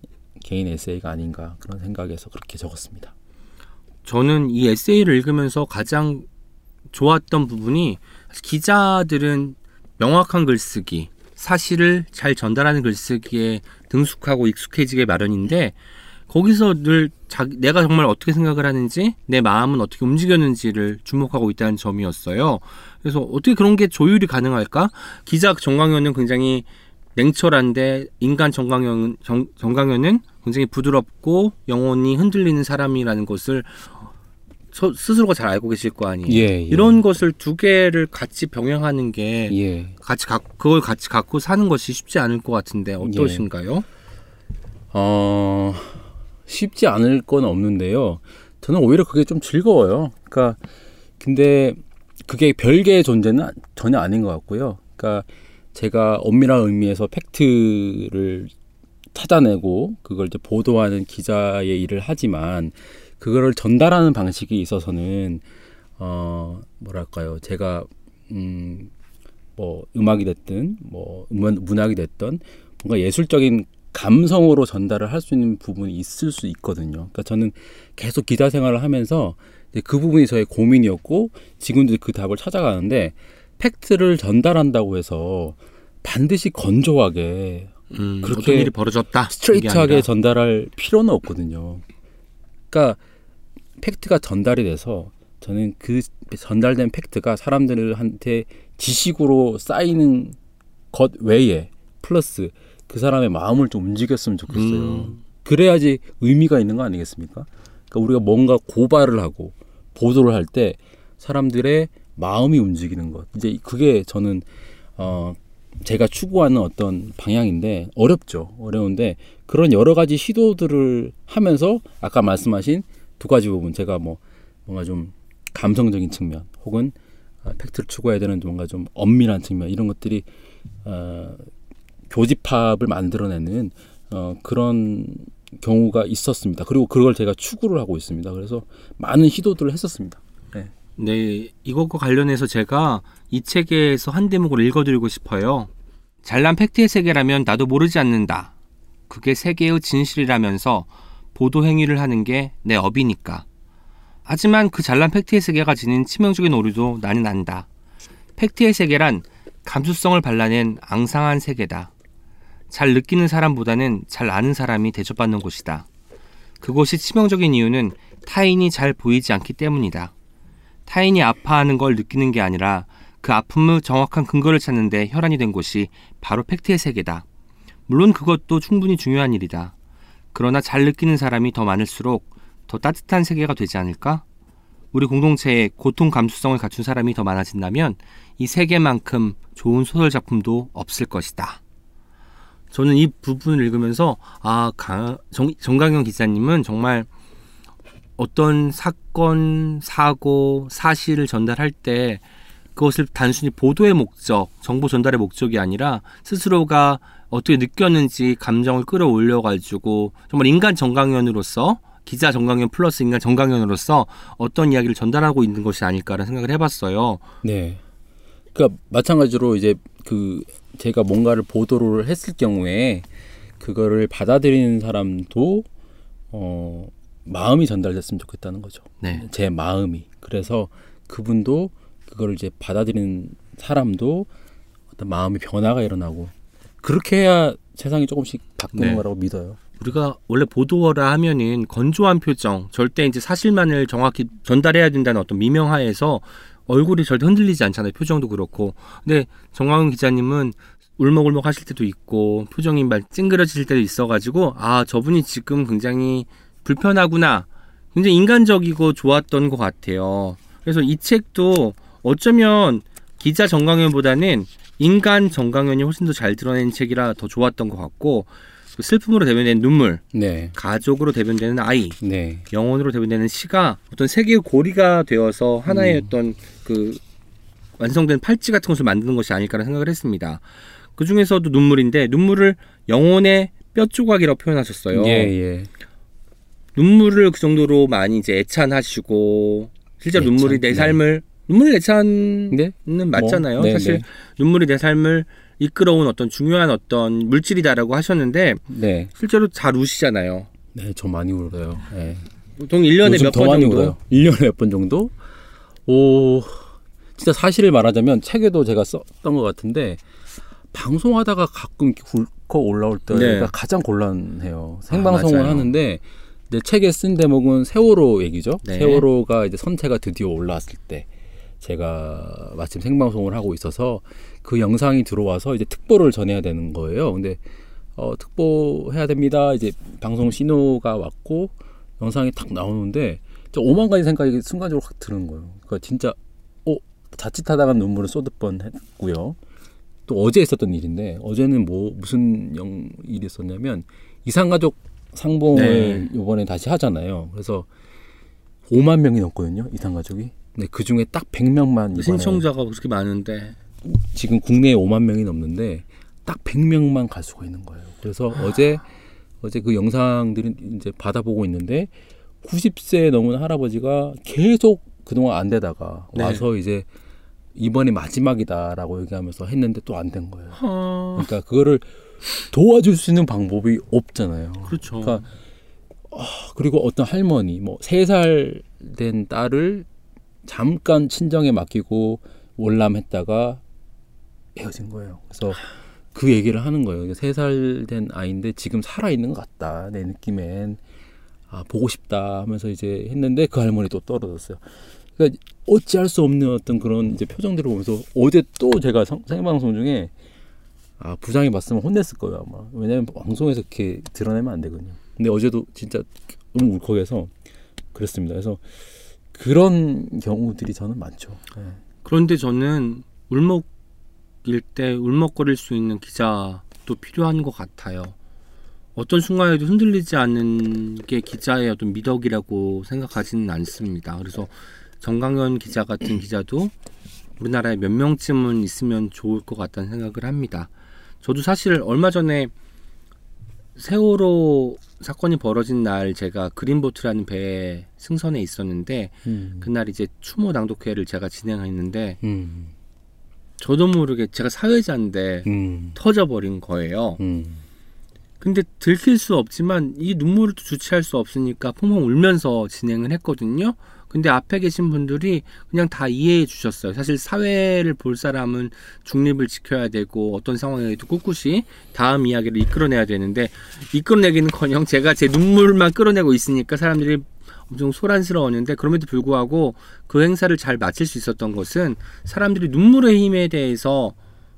개인 에세이가 아닌가 그런 생각에서 그렇게 적었습니다. 저는 이 에세이를 읽으면서 가장 좋았던 부분이, 기자들은 명확한 글쓰기, 사실을 잘 전달하는 글쓰기에 능숙하고 익숙해지게 마련인데, 거기서 늘 내가 정말 어떻게 생각을 하는지, 내 마음은 어떻게 움직였는지를 주목하고 있다는 점이었어요. 그래서 어떻게 그런 게 조율이 가능할까? 기자 정강현은 굉장히 냉철한데 인간 정강현은 굉장히 부드럽고 영혼이 흔들리는 사람이라는 것을 스스로가 잘 알고 계실 거 아니에요. 예. 이런 것을 두 개를 같이 병행하는 게 예. 그걸 같이 갖고 사는 것이 쉽지 않을 것 같은데 어떠신가요? 예. 쉽지 않을 건 없는데요. 저는 오히려 그게 좀 즐거워요. 그러니까 근데 그게 별개의 존재는 전혀 아닌 것 같고요. 그러니까 제가 엄밀한 의미에서 팩트를 찾아내고 그걸 이제 보도하는 기자의 일을 하지만, 그거를 전달하는 방식이 있어서는 뭐랄까요, 제가 뭐 음악이 됐든 뭐 문학이 됐든 뭔가 예술적인 감성으로 전달을 할 수 있는 부분이 있을 수 있거든요. 그러니까 저는 계속 기자 생활을 하면서 그 부분이 저의 고민이었고 지금도 그 답을 찾아가는데, 팩트를 전달한다고 해서 반드시 건조하게 그렇게 일이 벌어졌다, 스트레이트하게 전달할 필요는 없거든요. 그러니까 팩트가 전달이 돼서 저는 그 전달된 팩트가 사람들한테 지식으로 쌓이는 것 외에 플러스 그 사람의 마음을 좀 움직였으면 좋겠어요. 그래야지 의미가 있는 거 아니겠습니까? 그러니까 우리가 뭔가 고발을 하고 보도를 할 때 사람들의 마음이 움직이는 것, 이제 그게 저는 제가 추구하는 어떤 방향인데, 어렵죠. 어려운데 그런 여러 가지 시도들을 하면서 아까 말씀하신 두 가지 부분, 제가 뭐 뭔가 좀 감성적인 측면 혹은 팩트를 추구해야 되는 뭔가 좀 엄밀한 측면, 이런 것들이 교집합을 만들어내는 그런 경우가 있었습니다. 그리고 그걸 제가 추구를 하고 있습니다. 그래서 많은 시도들을 했었습니다. 네, 이것과 관련해서 제가 이 책에서 한 대목을 읽어드리고 싶어요. 잘난 팩트의 세계라면 나도 모르지 않는다. 그게 세계의 진실이라면서 보도 행위를 하는 게 내 업이니까. 하지만 그 잘난 팩트의 세계가 지닌 치명적인 오류도 나는 안다. 팩트의 세계란 감수성을 발라낸 앙상한 세계다. 잘 느끼는 사람보다는 잘 아는 사람이 대접받는 곳이다. 그곳이 치명적인 이유는 타인이 잘 보이지 않기 때문이다. 타인이 아파하는 걸 느끼는 게 아니라 그 아픔의 정확한 근거를 찾는 데 혈안이 된 곳이 바로 팩트의 세계다. 물론 그것도 충분히 중요한 일이다. 그러나 잘 느끼는 사람이 더 많을수록 더 따뜻한 세계가 되지 않을까? 우리 공동체에 고통 감수성을 갖춘 사람이 더 많아진다면 이 세계만큼 좋은 소설 작품도 없을 것이다. 저는 이 부분을 읽으면서 정강현 기자님은 정말 어떤 사건, 사고, 사실을 전달할 때 그것을 단순히 보도의 목적, 정보 전달의 목적이 아니라 스스로가 어떻게 느꼈는지 감정을 끌어올려가지고 정말 인간 정강현으로서, 기자 정강현 플러스 인간 정강현으로서 어떤 이야기를 전달하고 있는 것이 아닐까라는 생각을 해봤어요. 네. 그러니까 마찬가지로 이제 그 제가 뭔가를 보도를 했을 경우에 그거를 받아들이는 사람도 마음이 전달됐으면 좋겠다는 거죠. 네. 제 마음이. 그래서 그분도 그걸 이제 받아들이는 사람도 어떤 마음의 변화가 일어나고, 그렇게 해야 세상이 조금씩 바뀌는 거라고 믿어요. 우리가 원래 보도라 하면은 건조한 표정, 절대 이제 사실만을 정확히 전달해야 된다는 어떤 미명하에서 얼굴이 절대 흔들리지 않잖아요. 표정도 그렇고. 근데 정강훈 기자님은 울먹울먹 하실 때도 있고 표정이 막 찡그러질 때도 있어가지고 저분이 지금 굉장히 불편하구나. 굉장히 인간적이고 좋았던 것 같아요. 그래서 이 책도 어쩌면 기자 정강현보다는 인간 정강현이 훨씬 더 잘 드러낸 책이라 더 좋았던 것 같고, 슬픔으로 대변되는 눈물, 가족으로 대변되는 아이, 영혼으로 대변되는 시가 어떤 세계의 고리가 되어서 하나의 어떤 그 완성된 팔찌 같은 것을 만드는 것이 아닐까라는 생각을 했습니다. 그 중에서도 눈물인데, 눈물을 영혼의 뼈조각이라고 표현하셨어요. 예. 눈물을 그 정도로 많이 이제 애찬하시고, 실제로 애찬, 눈물이 내 삶을, 눈물을 애찬은 맞잖아요. 사실 눈물이 내 삶을 이끌어온 어떤 중요한 어떤 물질이다라고 하셨는데, 실제로 잘 우시잖아요. 네, 저 많이 울어요. 보통 1년에 몇 번 정도? 울어요. 1년에 몇 번 정도? 진짜 사실을 말하자면 책에도 제가 썼던 것 같은데, 방송하다가 가끔 굵고 올라올 때가 가장 곤란해요. 생방송을 하는데, 내 책에 쓴 대목은 세월호 얘기죠. 세월호가 이제 선체가 드디어 올라왔을 때 제가 마침 생방송을 하고 있어서 그 영상이 들어와서 이제 특보를 전해야 되는 거예요. 근데 특보해야 됩니다. 이제 방송 신호가 왔고 영상이 딱 나오는데 저 5만 가지 생각이 순간적으로 확 드는 거예요. 그러니까 진짜 자칫하다가 눈물을 쏟을 뻔했고요. 또 어제 있었던 일인데, 어제는 무슨 일이 있었냐면 이산가족 상봉을 이번에 다시 하잖아요. 그래서 5만 명이 넘거든요, 이산가족이. 근데 그 중에 딱 100명만 신청자가 그렇게 많은데, 지금 국내에 5만 명이 넘는데 딱 100명만 갈 수가 있는 거예요. 그래서 어제 그 영상들을 이제 받아보고 있는데 90세 넘은 할아버지가 계속 그동안 안 되다가 와서 이제 이번이 마지막이다라고 얘기하면서 했는데 또 안 된 거예요. 그러니까 그거를 도와줄 수 있는 방법이 없잖아요. 그렇죠. 그러니까 그리고 어떤 할머니, 뭐 3살 된 딸을 잠깐 친정에 맡기고 월남했다가 헤어진 거예요. 그래서 그 얘기를 하는 거예요. 3살 된 아이인데 지금 살아있는 것 같다, 내 느낌엔. 아, 보고 싶다 하면서 이제 했는데 그 할머니 또 떨어졌어요. 그러니까 어찌할 수 없는 어떤 그런 이제 표정들을 보면서 어제 또 제가 생방송 중에 부장이 봤으면 혼냈을 거예요, 아마. 왜냐면 방송에서 이렇게 드러내면 안 되거든요. 근데 어제도 진짜 너무 울컥해서 그랬습니다. 그래서 그런 경우들이 저는 많죠. 네. 그런데 저는 울먹일 때 울먹거릴 수 있는 기자도 필요한 것 같아요. 어떤 순간에도 흔들리지 않는 게 기자의 어떤 미덕이라고 생각하지는 않습니다. 그래서 정강현 기자 같은 기자도 우리나라에 몇 명쯤은 있으면 좋을 것 같다는 생각을 합니다. 저도 사실 얼마 전에 세월호 사건이 벌어진 날 제가 그린보트라는 배에 승선에 있었는데 그날 이제 추모 낭독회를 제가 진행했는데 저도 모르게 제가 사회자인데 터져버린 거예요. 근데 들킬 수 없지만 이 눈물을 주체할 수 없으니까 펑펑 울면서 진행을 했거든요. 근데 앞에 계신 분들이 그냥 다 이해해 주셨어요. 사실 사회를 볼 사람은 중립을 지켜야 되고 어떤 상황에도 꿋꿋이 다음 이야기를 이끌어내야 되는데 이끌어내기는커녕 제가 제 눈물만 끌어내고 있으니까 사람들이 엄청 소란스러웠는데 그럼에도 불구하고 그 행사를 잘 마칠 수 있었던 것은 사람들이 눈물의 힘에 대해서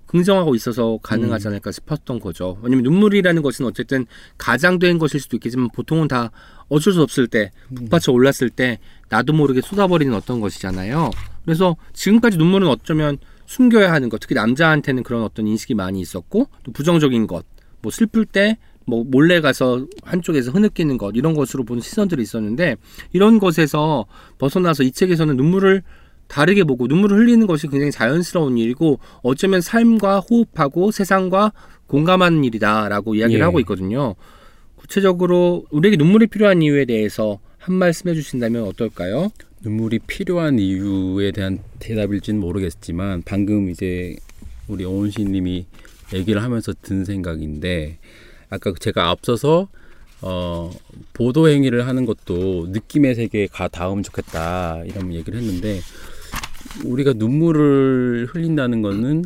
긍정하고 있어서 가능하지 않을까 싶었던 거죠. 왜냐면 눈물이라는 것은 어쨌든 가장된 것일 수도 있겠지만 보통은 다 어쩔 수 없을 때 북받쳐 올랐을 때 나도 모르게 쏟아버리는 어떤 것이잖아요. 그래서 지금까지 눈물은 어쩌면 숨겨야 하는 것, 특히 남자한테는 그런 어떤 인식이 많이 있었고 또 부정적인 것, 뭐 슬플 때 뭐 몰래 가서 한쪽에서 흐느끼는 것 이런 것으로 보는 시선들이 있었는데 이런 것에서 벗어나서 이 책에서는 눈물을 다르게 보고 눈물을 흘리는 것이 굉장히 자연스러운 일이고 어쩌면 삶과 호흡하고 세상과 공감하는 일이다라고 이야기를 하고 있거든요. 구체적으로 우리에게 눈물이 필요한 이유에 대해서 한 말씀 해주신다면 어떨까요? 눈물이 필요한 이유에 대한 대답일지는 모르겠지만 방금 이제 우리 오은 씨님이 얘기를 하면서 든 생각인데 아까 제가 앞서서 보도 행위를 하는 것도 느낌의 세계에 가 닿으면 좋겠다 이런 얘기를 했는데 우리가 눈물을 흘린다는 거는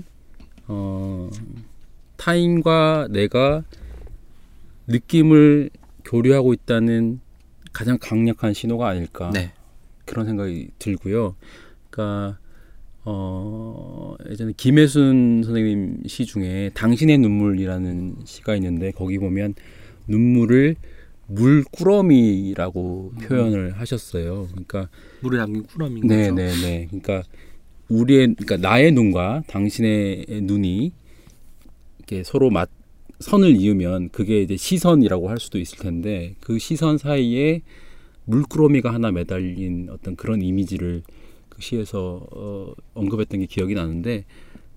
타인과 내가 느낌을 교류하고 있다는 가장 강력한 신호가 아닐까 그런 생각이 들고요. 그러니까 예전에 김혜순 선생님 시 중에 당신의 눈물이라는 시가 있는데 거기 보면 눈물을 물꾸러미라고 표현을 하셨어요. 그러니까 물에 담긴 꾸러미인 거죠. 네네네. 그러니까 그러니까 나의 눈과 당신의 눈이 이렇게 서로 선을 이으면 그게 이제 시선이라고 할 수도 있을 텐데 그 시선 사이에 물꾸러미가 하나 매달린 어떤 그런 이미지를 그 시에서 언급했던 게 기억이 나는데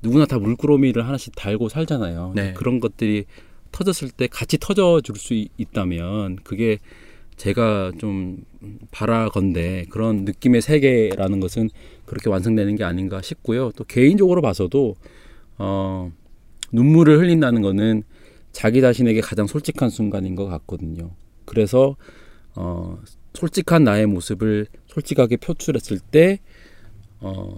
누구나 다 물꾸러미를 하나씩 달고 살잖아요. 네. 그런 것들이 터졌을 때 같이 터져줄 수 있다면 그게 제가 좀 바라건대 그런 느낌의 세계라는 것은 그렇게 완성되는 게 아닌가 싶고요. 또 개인적으로 봐서도 눈물을 흘린다는 거는 자기 자신에게 가장 솔직한 순간인 것 같거든요. 그래서 솔직한 나의 모습을 솔직하게 표출했을 때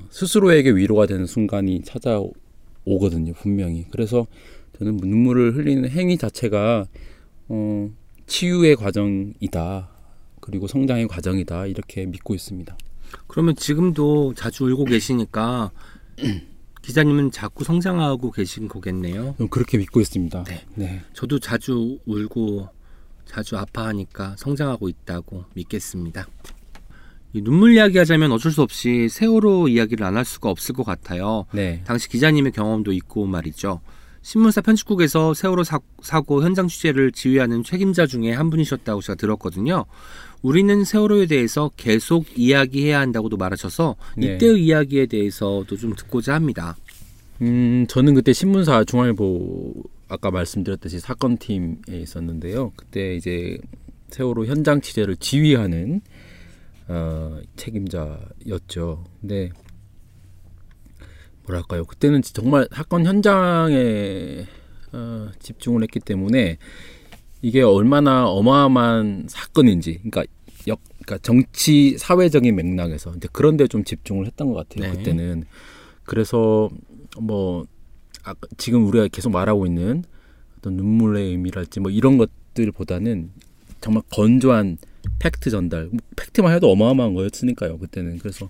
스스로에게 위로가 되는 순간이 찾아오거든요. 분명히. 그래서 저는 눈물을 흘리는 행위 자체가 치유의 과정이다. 그리고 성장의 과정이다. 이렇게 믿고 있습니다. 그러면 지금도 자주 울고 계시니까 기자님은 자꾸 성장하고 계신 거겠네요. 그렇게 믿고 있습니다. 네. 네. 저도 자주 울고 자주 아파하니까 성장하고 있다고 믿겠습니다. 이 눈물 이야기하자면 어쩔 수 없이 세월호 이야기를 안 할 수가 없을 것 같아요. 네. 당시 기자님의 경험도 있고 말이죠. 신문사 편집국에서 세월호 사고 현장 취재를 지휘하는 책임자 중에 한 분이셨다고 제가 들었거든요. 우리는 세월호에 대해서 계속 이야기해야 한다고도 말하셔서 이때의 이야기에 대해서도 좀 듣고자 합니다. 저는 그때 신문사 중앙일보 아까 말씀드렸듯이 사건팀에 있었는데요. 그때 이제 세월호 현장 취재를 지휘하는 책임자였죠. 근데 뭐랄까요, 그때는 정말 사건 현장에 집중을 했기 때문에 이게 얼마나 어마어마한 사건인지, 그러니까 정치 사회적인 맥락에서 이제 그런 데 좀 집중을 했던 것 같아요. 네. 그때는. 그래서 뭐 지금 우리가 계속 말하고 있는 어떤 눈물의 의미랄지 뭐 이런 것들보다는 정말 건조한 팩트 전달. 팩트만 해도 어마어마한 거였으니까요, 그때는. 그래서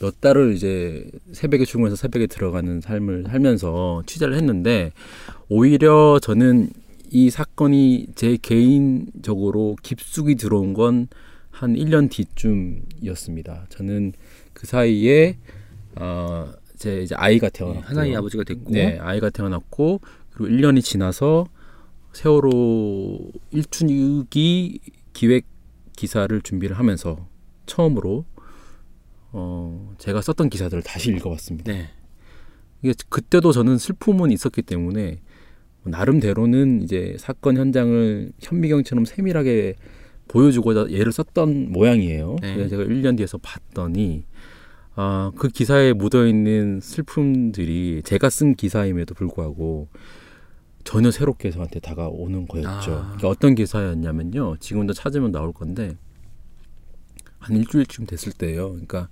몇 달을 이제 새벽에 출근해서 새벽에 들어가는 삶을 살면서 취재를 했는데, 오히려 저는 이 사건이 제 개인적으로 깊숙이 들어온 건 한 1년 뒤쯤이었습니다. 저는 그 사이에 제 이제 아이가 태어났고, 한 아이 아버지가 됐고, 네, 아이가 태어났고, 그리고 1년이 지나서 세월호 1주기 기획 기사를 준비를 하면서 처음으로 제가 썼던 기사들을 다시 읽어봤습니다. 네. 이게 그때도 저는 슬픔은 있었기 때문에 나름대로는 이제 사건 현장을 현미경처럼 세밀하게 보여주고자 얘를 썼던 모양이에요. 네. 그래서 제가 1년 뒤에서 봤더니 그 기사에 묻어있는 슬픔들이 제가 쓴 기사임에도 불구하고 전혀 새롭게 저한테 다가오는 거였죠. 그러니까 어떤 기사였냐면요, 지금도 찾으면 나올 건데 한 일주일쯤 됐을 때예요. 그러니까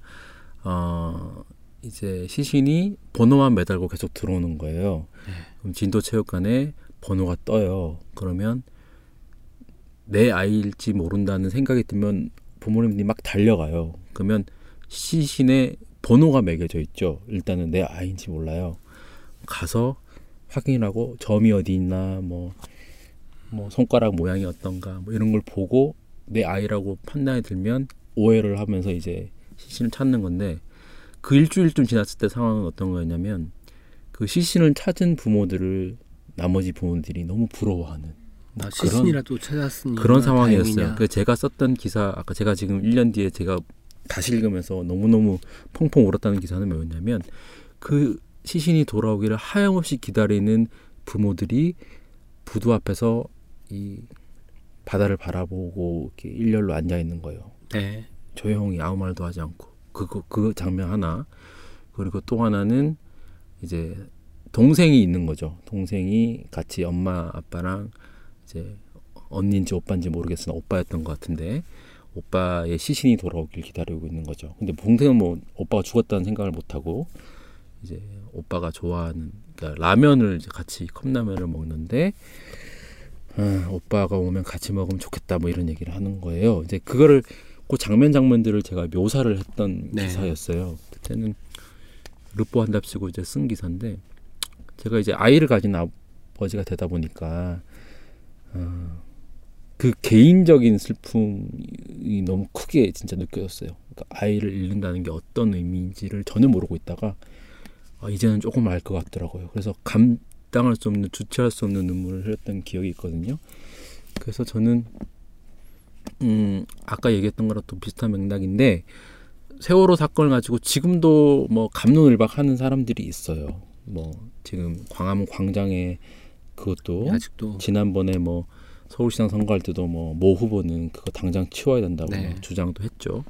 이제 시신이 번호만 매달고 계속 들어오는 거예요. 네. 그럼 진도체육관에 번호가 떠요. 그러면 내 아이일지 모른다는 생각이 들면 부모님들이 막 달려가요. 그러면 시신에 번호가 매겨져 있죠. 일단은 내 아이인지 몰라요. 가서 확인하고 점이 어디 있나, 뭐 손가락 모양이 어떤가, 뭐 이런 걸 보고 내 아이라고 판단이 들면 오해를 하면서 이제 시신을 찾는 건데, 그 일주일쯤 지났을 때 상황은 어떤 거였냐면, 그 시신을 찾은 부모들을 나머지 부모들이 너무 부러워하는, 나 시신이라도 찾았으니 그런 상황이었어요. 다행이냐. 그래서 제가 썼던 기사, 아까 제가 지금 1년 뒤에 제가 다시 읽으면서 너무너무 펑펑 울었다는 기사는 뭐였냐면, 그 시신이 돌아오기를 하염없이 기다리는 부모들이 부두 앞에서 이 바다를 바라보고 이렇게 일렬로 앉아 있는 거예요. 네. 조용히 아무 말도 하지 않고. 그 장면 하나. 그리고 또 하나는 이제 동생이 있는 거죠. 동생이 같이 엄마 아빠랑 이제 언니인지 오빠인지 모르겠으나 오빠였던 것 같은데, 오빠의 시신이 돌아오길 기다리고 있는 거죠. 근데 동생은 뭐 오빠가 죽었다는 생각을 못 하고, 이제 오빠가 좋아하는, 그러니까 라면을 이제 같이 컵라면을 먹는데, 오빠가 오면 같이 먹으면 좋겠다 뭐 이런 얘기를 하는 거예요. 이제 그거를 그 장면들을 제가 묘사를 했던, 네, 기사였어요. 그때는 르포 한답시고 이제 쓴 기사인데, 제가 이제 아이를 가진 아버지가 되다 보니까 그 개인적인 슬픔이 너무 크게 진짜 느껴졌어요. 그러니까 아이를 잃는다는 게 어떤 의미인지를 전혀 모르고 있다가 이제는 조금 알 것 같더라고요. 그래서 감당할 수 없는, 주체할 수 없는 눈물을 흘렸던 기억이 있거든요. 그래서 저는 아까 얘기했던 거랑 또 비슷한 맥락인데, 세월호 사건을 가지고 지금도 뭐 갑론을박하는 사람들이 있어요. 뭐 지금 광화문 광장에, 그것도 아직도 지난번에 뭐 서울시장 선거할 때도 모 후보는 그거 당장 치워야 된다고, 네, 주장도 했죠.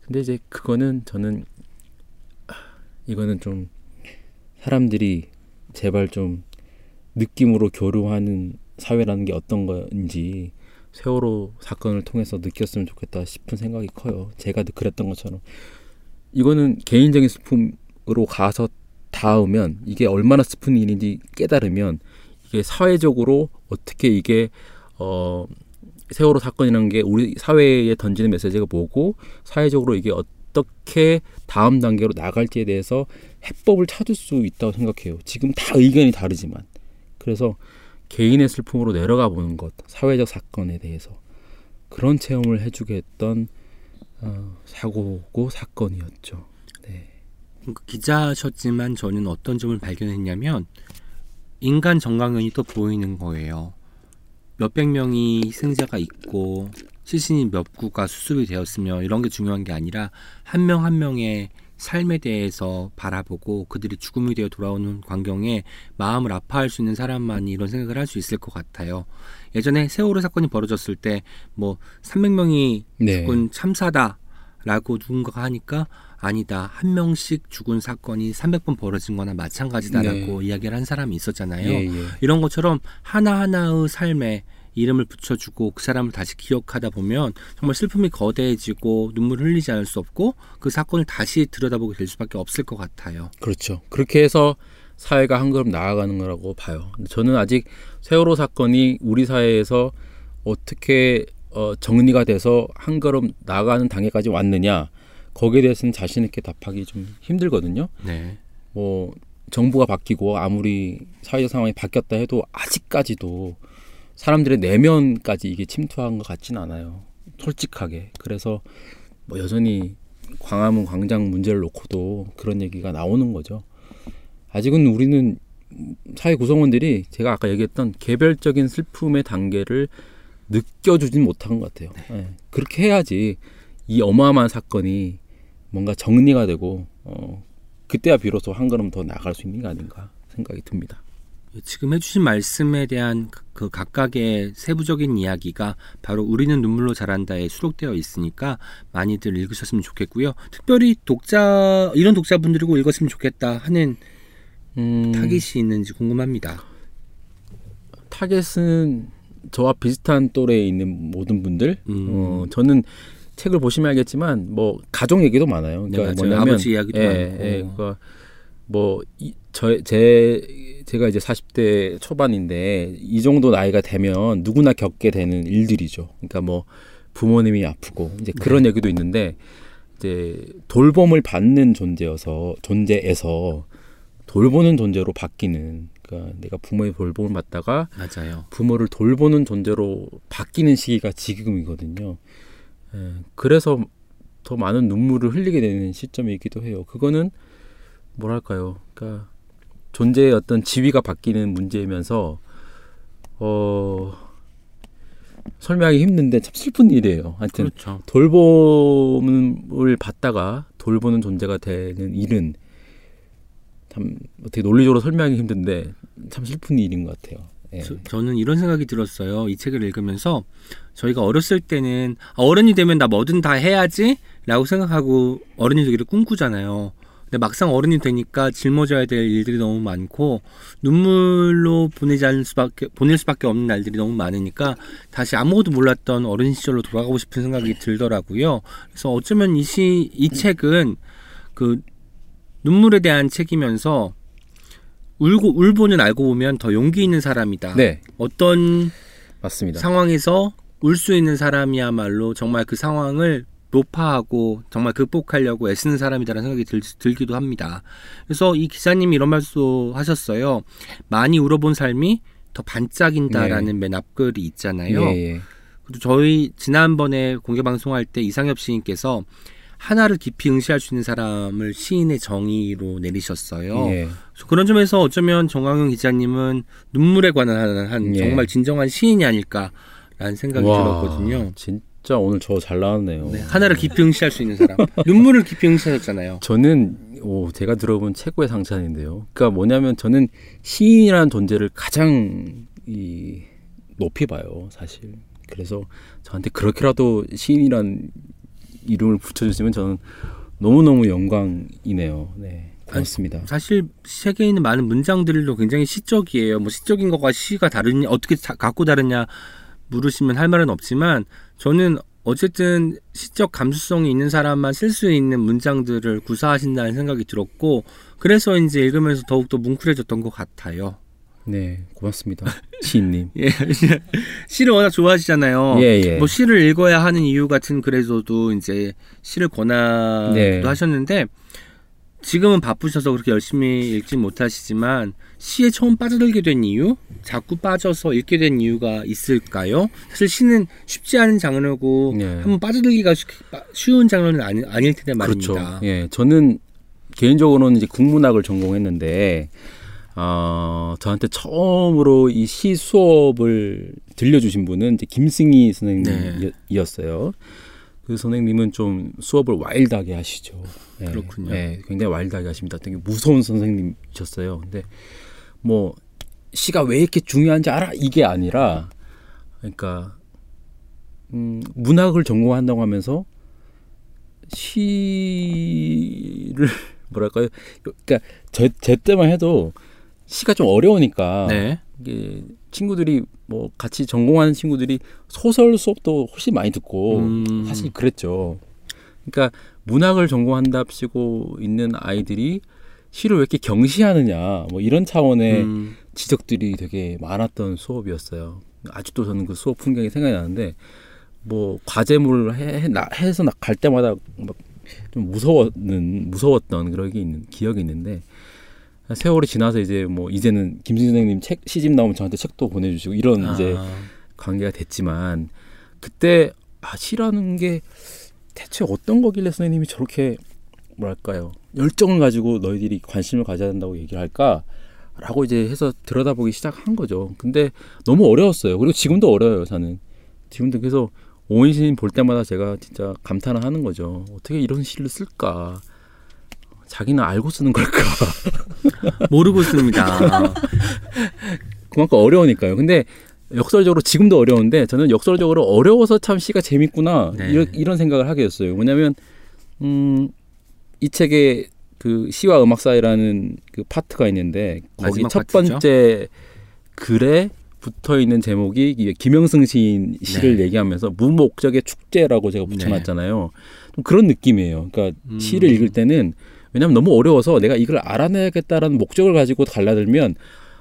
근데 이제 그거는, 저는 이거는 좀 사람들이 제발 좀 느낌으로 교류하는 사회라는 게 어떤 건지 세월호 사건을 통해서 느꼈으면 좋겠다 싶은 생각이 커요. 제가 그랬던 것처럼 이거는 개인적인 슬픔으로 가서 닿으면, 이게 얼마나 슬픈 일인지 깨달으면, 이게 사회적으로 어떻게 이게 세월호 사건이라는 게 우리 사회에 던지는 메시지가 뭐고, 사회적으로 이게 어떻게 다음 단계로 나갈지에 대해서 해법을 찾을 수 있다고 생각해요. 지금 다 의견이 다르지만. 그래서 개인의 슬픔으로 내려가 보는 것, 사회적 사건에 대해서 그런 체험을 해주게 했던 사고고 사건이었죠. 네. 기자셨지만 저는 어떤 점을 발견했냐면, 인간 정강현이 또 보이는 거예요. 몇백 명이 희생자가 있고 시신이 몇 구가 수습이 되었으며 이런 게 중요한 게 아니라 한 명 한 명의 삶에 대해서 바라보고 그들이 죽음이 되어 돌아오는 광경에 마음을 아파할 수 있는 사람만이 이런 생각을 할 수 있을 것 같아요. 예전에 세월호 사건이 벌어졌을 때 300명이 죽은 참사다라고 누군가가 하니까 아니다, 한 명씩 죽은 사건이 300번 벌어진 거나 마찬가지다라고 네. 이야기를 한 사람이 있었잖아요. 예, 예. 이런 것처럼 하나하나의 삶에 이름을 붙여주고 그 사람을 다시 기억하다 보면 정말 슬픔이 거대해지고 눈물을 흘리지 않을 수 없고 그 사건을 다시 들여다보게 될 수밖에 없을 것 같아요. 그렇죠. 그렇게 해서 사회가 한 걸음 나아가는 거라고 봐요. 저는 아직 세월호 사건이 우리 사회에서 어떻게 정리가 돼서 한 걸음 나아가는 단계까지 왔느냐, 거기에 대해서는 자신 있게 답하기 좀 힘들거든요. 네. 뭐 정부가 바뀌고 아무리 사회적 상황이 바뀌었다 해도 아직까지도 사람들의 내면까지 이게 침투한 것 같진 않아요, 솔직하게. 그래서 뭐 여전히 광화문 광장 문제를 놓고도 그런 얘기가 나오는 거죠. 아직은 우리는 사회 구성원들이 제가 아까 얘기했던 개별적인 슬픔의 단계를 느껴주진 못한 것 같아요. 네. 네. 그렇게 해야지 이 어마어마한 사건이 뭔가 정리가 되고 그때야 비로소 한 걸음 더 나아갈 수 있는 게 아닌가 생각이 듭니다. 지금 해주신 말씀에 대한 그 각각의 세부적인 이야기가 바로 우리는 눈물로 자란다에 수록되어 있으니까 많이들 읽으셨으면 좋겠고요. 특별히 이런 독자분들이고 읽었으면 좋겠다 하는 타깃이 있는지 궁금합니다. 타깃은 저와 비슷한 또래에 있는 모든 분들. 저는 책을 보시면 알겠지만 뭐 가족 얘기도 많아요. 그러니까 네, 뭐냐면 아버지 이야기도 많고. 예, 그러니까 뭐 제가 이제 40대 초반인데 이 정도 나이가 되면 누구나 겪게 되는 일들이죠. 그러니까 뭐 부모님이 아프고 이제 그런 네. 얘기도 있는데, 이제 돌봄을 받는 존재에서 돌보는 존재로 바뀌는, 그러니까 내가 부모의 돌봄을 받다가 맞아요. 부모를 돌보는 존재로 바뀌는 시기가 지금이거든요. 그래서 더 많은 눈물을 흘리게 되는 시점이기도 해요. 그거는 뭐랄까요? 그러니까 존재의 어떤 지위가 바뀌는 문제면서 설명하기 힘든데 참 슬픈 일이에요. 하여튼 그렇죠. 돌봄을 받다가 돌보는 존재가 되는 일은 참 어떻게 논리적으로 설명하기 힘든데 참 슬픈 일인 것 같아요. 예. 저는 이런 생각이 들었어요. 이 책을 읽으면서 저희가 어렸을 때는 어른이 되면 나 뭐든 다 해야지 라고 생각하고 어른이 되기를 꿈꾸잖아요. 근데 막상 어른이 되니까 짊어져야 될 일들이 너무 많고 눈물로 보낼 수밖에 없는 날들이 너무 많으니까 다시 아무것도 몰랐던 어린 시절로 돌아가고 싶은 생각이 들더라고요. 그래서 어쩌면 이 책은 그 눈물에 대한 책이면서 울보는 알고 보면 더 용기 있는 사람이다. 네. 어떤 맞습니다. 상황에서 울 수 있는 사람이야말로 정말 그 상황을 노파하고 정말 극복하려고 애쓰는 사람이다라는 생각이 들기도 합니다. 그래서 이 기자님이 이런 말도 하셨어요. 많이 울어본 삶이 더 반짝인다라는 네. 맨 앞글이 있잖아요. 네. 그리고 저희 지난번에 공개방송할 때 이상엽 시인께서 하나를 깊이 응시할 수 있는 사람을 시인의 정의로 내리셨어요. 네. 그런 점에서 어쩌면 정강현 기자님은 눈물에 관한 네. 정말 진정한 시인이 아닐까라는 생각이 들었거든요. 진짜 오늘 저 잘 나왔네요. 네, 하나를 깊이 응시할 수 있는 사람. 눈물을 깊이 응시하셨잖아요. 저는 제가 들어본 최고의 상찬인데요. 그러니까 뭐냐면 저는 시인이라는 존재를 가장 높이 봐요, 사실. 그래서 저한테 그렇게라도 시인이라는 이름을 붙여주시면 저는 너무너무 영광이네요. 네, 고맙습니다. 아니, 사실 책에 있는 많은 문장들도 굉장히 시적이에요. 뭐 시적인 것과 시가 다르냐, 어떻게 갖고 다르냐 물으시면 할 말은 없지만 저는 어쨌든 시적 감수성이 있는 사람만 쓸 수 있는 문장들을 구사하신다는 생각이 들었고, 그래서 이제 읽으면서 더욱더 뭉클해졌던 것 같아요. 네, 고맙습니다. 시인님. 예, 시를 워낙 좋아하시잖아요. 예, 예. 뭐 시를 읽어야 하는 이유 같은 글에서도 이제 시를 권하기도 네. 하셨는데 지금은 바쁘셔서 그렇게 열심히 읽지 못하시지만 시에 처음 빠져들게 된 이유? 자꾸 빠져서 읽게 된 이유가 있을까요? 사실 시는 쉽지 않은 장르고 네. 한번 빠져들기가 쉬운 장르는 아닐 텐데 말입니다. 그렇죠. 예, 저는 개인적으로는 이제 국문학을 전공했는데 저한테 처음으로 이 시 수업을 들려주신 분은 이제 김승희 선생님이었어요. 네. 그 선생님은 좀 수업을 와일드하게 하시죠. 네, 그렇군요. 네, 굉장히 와일드하게 하십니다. 되게 무서운 선생님이셨어요. 근데 뭐 시가 왜 이렇게 중요한지 알아? 이게 아니라, 그러니까 문학을 전공한다고 하면서 시를 뭐랄까요? 그러니까 제 때만 해도 시가 좀 어려우니까 네. 이게 친구들이 뭐 같이 전공하는 친구들이 소설 수업도 훨씬 많이 듣고 사실 그랬죠. 그러니까 문학을 전공한답시고 있는 아이들이 시를 왜 이렇게 경시하느냐 뭐 이런 차원의 지적들이 되게 많았던 수업이었어요. 아직도 저는 그 수업 풍경이 생각이 나는데 뭐 과제물을 해서 갈 때마다 막 좀 무서웠던 그런 게 있는 기억이 있는데 세월이 지나서 이제 뭐 이제는 김진수 선생님 책 시집 나오면 저한테 책도 보내주시고 이런 이제 관계가 됐지만 그때 아 시라는 게 대체 어떤 거길래 선생님이 저렇게 뭐랄까요 열정을 가지고 너희들이 관심을 가져야 된다고 얘기를 할까라고 이제 해서 들여다보기 시작한 거죠. 근데 너무 어려웠어요. 그리고 지금도 어려워요. 저는 지금도 그래서 오은 시인 볼 때마다 제가 진짜 감탄을 하는 거죠. 어떻게 이런 시를 쓸까? 자기는 알고 쓰는 걸까? 모르고 씁니다. 그만큼 어려우니까요. 근데 역설적으로 지금도 어려운데 저는 역설적으로 어려워서 참 시가 재밌구나 네. 이런 생각을 하게 됐어요. 뭐냐면 이 책에 그 시와 음악 사이라는 그 파트가 있는데 거기 첫 파트죠? 번째 글에 붙어 있는 제목이 김영승 시인 시를 네. 얘기하면서 무목적의 축제라고 제가 붙여놨잖아요. 네. 좀 그런 느낌이에요. 그러니까 시를 읽을 때는 왜냐하면 너무 어려워서 내가 이걸 알아내야겠다라는 목적을 가지고 달라들면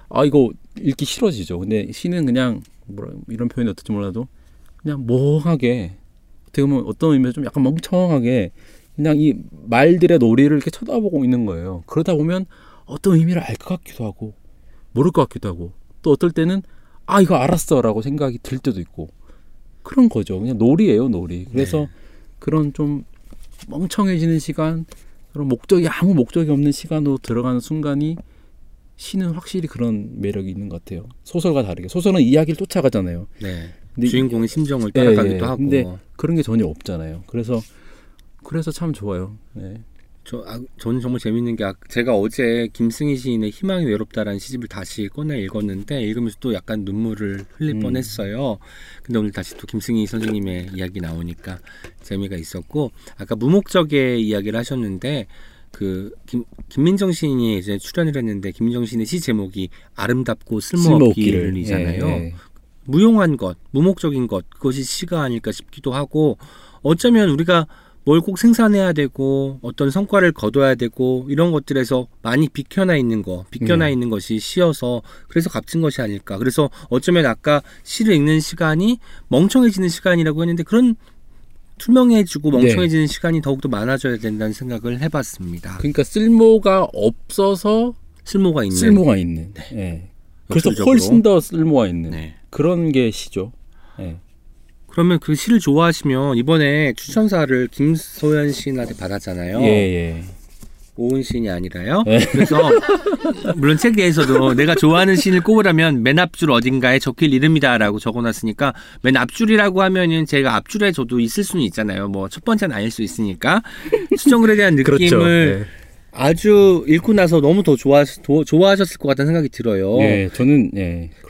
아 이거 읽기 싫어지죠. 근데 시는 그냥 뭐라 이런 표현이 어떨지 몰라도 그냥 멍하게 어떻게 보면 어떤 의미에서 좀 약간 멍청하게 그냥 이 말들의 놀이를 이렇게 쳐다보고 있는 거예요. 그러다 보면 어떤 의미를 알 것 같기도 하고 모를 것 같기도 하고 또 어떨 때는 아 이거 알았어라고 생각이 들 때도 있고 그런 거죠. 그냥 놀이예요, 놀이. 그래서 네. 그런 좀 멍청해지는 시간 그런 목적이 아무 목적이 없는 시간으로 들어가는 순간이 시는 확실히 그런 매력이 있는 것 같아요. 소설과 다르게 소설은 이야기를 쫓아가잖아요. 네. 근데, 주인공의 심정을 따라가기도 하고. 근데 그런 게 전혀 없잖아요. 그래서 참 좋아요. 네. 저는 정말 재밌는 게 제가 어제 김승희 시인의 희망이 외롭다라는 시집을 다시 꺼내 읽었는데 읽으면서 또 약간 눈물을 흘릴 뻔했어요. 근데 오늘 다시 또 김승희 선생님의 이야기 나오니까 재미가 있었고 아까 무목적의 이야기를 하셨는데 그 김민정 시인이 이제 출연을 했는데 김민정 시인의 시 제목이 아름답고 쓸모없기를이잖아요. 예, 예. 무용한 것, 무목적인 것 그것이 시가 아닐까 싶기도 하고 어쩌면 우리가 뭘 꼭 생산해야 되고 어떤 성과를 거둬야 되고 이런 것들에서 많이 비껴나 있는 것이 시여서 그래서 값진 것이 아닐까. 그래서 어쩌면 아까 시를 읽는 시간이 멍청해지는 시간이라고 했는데 그런 투명해지고 멍청해지는 네. 시간이 더욱더 많아져야 된다는 생각을 해봤습니다. 그러니까 쓸모가 없어서 쓸모가 있는. 네. 네. 그래서 훨씬 더 쓸모가 있는 네. 그런 게 시죠. 네. 그러면 그 시를 좋아하시면 이번에 추천사를 김소연 시인한테 받았잖아요. 예. 오은 시인이 아니라요. 예. 그래서 물론 책 내에서도 내가 좋아하는 시인을 꼽으라면 맨 앞줄 어딘가에 적힐 이름이다라고 적어놨으니까 맨 앞줄이라고 하면은 제가 앞줄에 저도 있을 수는 있잖아요. 뭐 첫 번째는 아닐 수 있으니까 추천글에 대한 느낌을 그렇죠. 네. 아주 읽고 나서 너무 더 좋아하셨을 것 같다는 생각이 들어요. 네, 저는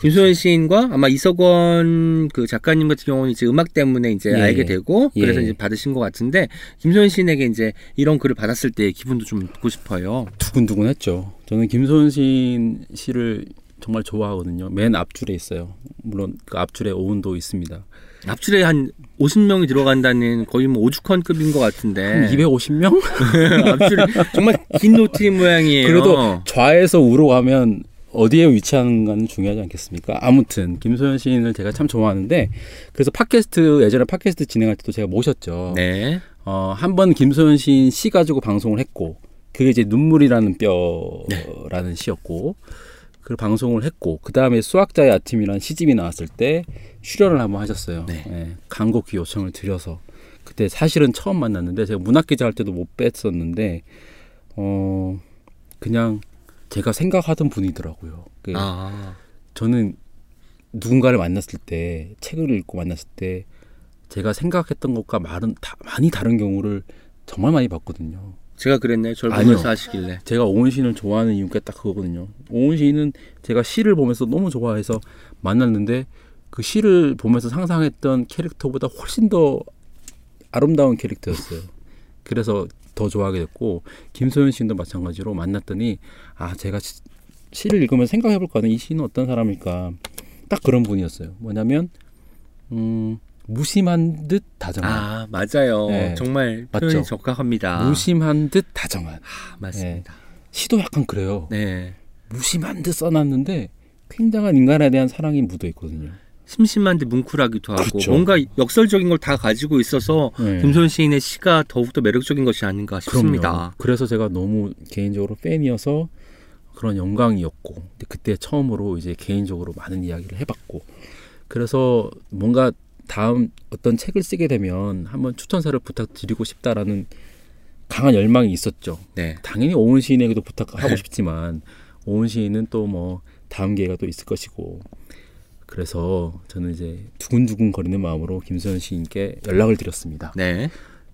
김소연 시인과 아마 이석원 그 작가님 같은 경우는 이제 음악 때문에 이제 알게 되고 그래서 이제 받으신 것 같은데 김소연 시인에게 이제 이런 글을 받았을 때의 기분도 좀 듣고 싶어요. 두근두근했죠. 저는 김소연 시인 시를 정말 좋아하거든요. 맨 앞줄에 있어요. 물론 그 앞줄에 오은도 있습니다. 앞줄에 한 50명이 들어간다는 거의 뭐 오죽헌급인 것 같은데. 250명? 앞줄에 정말 긴 노트 모양이에요. 그래도 좌에서 우로 가면 어디에 위치하는가는 중요하지 않겠습니까? 아무튼 김소연 시인을 제가 참 좋아하는데 그래서 예전에 팟캐스트 진행할 때도 제가 모셨죠. 네. 한번 김소연 시인 시 가지고 방송을 했고 그게 이제 눈물이라는 뼈라는 네. 시였고 그 방송을 했고 그 다음에 수학자의 아침이라는 시집이 나왔을 때 출연을 한번 하셨어요. 네. 예, 강곡기 요청을 드려서 그때 사실은 처음 만났는데 제가 문학기자 할 때도 못 뵀었는데 그냥 제가 생각하던 분이더라고요. 저는 누군가를 만났을 때 책을 읽고 만났을 때 제가 생각했던 것과 많이 다른 경우를 정말 많이 봤거든요. 제가 그랬나요? 저를 보면서 하시길래. 제가 오은 시인을 좋아하는 이유가 딱 그거거든요. 오은 시인은 제가 시를 보면서 너무 좋아해서 만났는데 그 시를 보면서 상상했던 캐릭터보다 훨씬 더 아름다운 캐릭터였어요. 그래서 더 좋아하게 됐고, 김소연 시인도 마찬가지로 만났더니 아 제가 시를 읽으면 생각해볼 거는 이 시인은 어떤 사람일까, 딱 그런 분이었어요. 뭐냐면 무심한 듯 다정한. 아 맞아요. 네. 정말 표현이 맞죠? 적합합니다. 무심한 듯 다정한. 아, 맞습니다. 네. 시도 약간 그래요. 네. 무심한 듯 써놨는데 굉장한 인간에 대한 사랑이 묻어있거든요. 심심한 듯 뭉클하기도 하고. 그렇죠. 뭔가 역설적인 걸 다 가지고 있어서 네. 김소연 시인의 시가 더욱더 매력적인 것이 아닌가 싶습니다. 그럼요. 그래서 제가 너무 개인적으로 팬이어서 그런 영광이었고, 근데 그때 처음으로 이제 개인적으로 많은 이야기를 해봤고, 그래서 뭔가 다음 어떤 책을 쓰게 되면 한번 추천사를 부탁드리고 싶다라는 강한 열망이 있었죠. 네. 당연히 오은 시인에게도 부탁하고 네. 싶지만 오은 시인은 또 뭐 다음 기회가 또 있을 것이고, 그래서 저는 이제 두근두근 거리는 마음으로 김소연 시인께 연락을 드렸습니다. 네.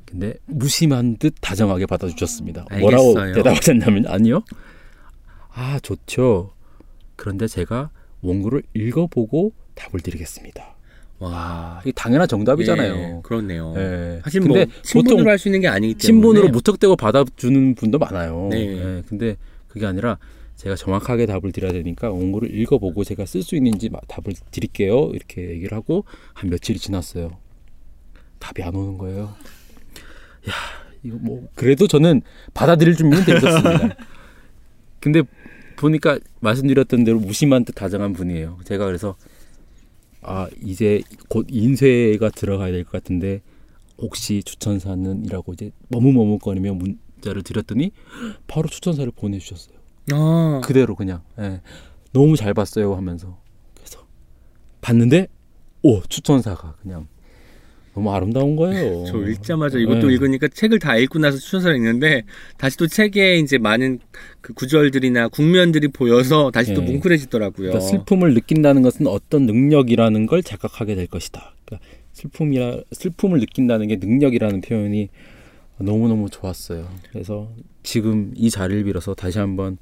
근데 무심한 듯 다정하게 받아주셨습니다. 알겠어요. 뭐라고 대답하셨냐면 아니요. 아 좋죠. 그런데 제가 원고를 읽어보고 답을 드리겠습니다. 와, 이게 당연한 정답이잖아요. 예, 그렇네요. 예. 사실 근데 뭐 친분으로 할 수 있는 게 아니기 때문에 친분으로 무턱대고 받아주는 분도 많아요. 네. 예, 근데 그게 아니라 제가 정확하게 답을 드려야 되니까 원고를 읽어보고 제가 쓸 수 있는지 답을 드릴게요. 이렇게 얘기를 하고 한 며칠이 지났어요. 답이 안 오는 거예요. 야, 이거 뭐 그래도 저는 받아들일 준비는 돼 있었습니다. 근데 보니까 말씀드렸던 대로 무심한 듯 다정한 분이에요. 제가 그래서 아 이제 곧 인쇄가 들어가야 될 것 같은데 혹시 추천사는 이라고 이제 머뭇머뭇거리며 문자를 드렸더니 바로 추천사를 보내주셨어요. 아. 그대로 그냥 예. 너무 잘 봤어요 하면서. 그래서 봤는데 오 추천사가 그냥 너무 아름다운 거예요. 저 읽자마자 이것도 네. 읽으니까 책을 다 읽고 나서 추천사를 읽는데 다시 또 책에 이제 많은 그 구절들이나 국면들이 보여서 다시 네. 또 뭉클해지더라고요. 그러니까 슬픔을 느낀다는 것은 어떤 능력이라는 걸 자각하게 될 것이다. 그러니까 슬픔을 느낀다는 게 능력이라는 표현이 너무너무 좋았어요. 그래서 지금 이 자리를 빌어서 다시 한번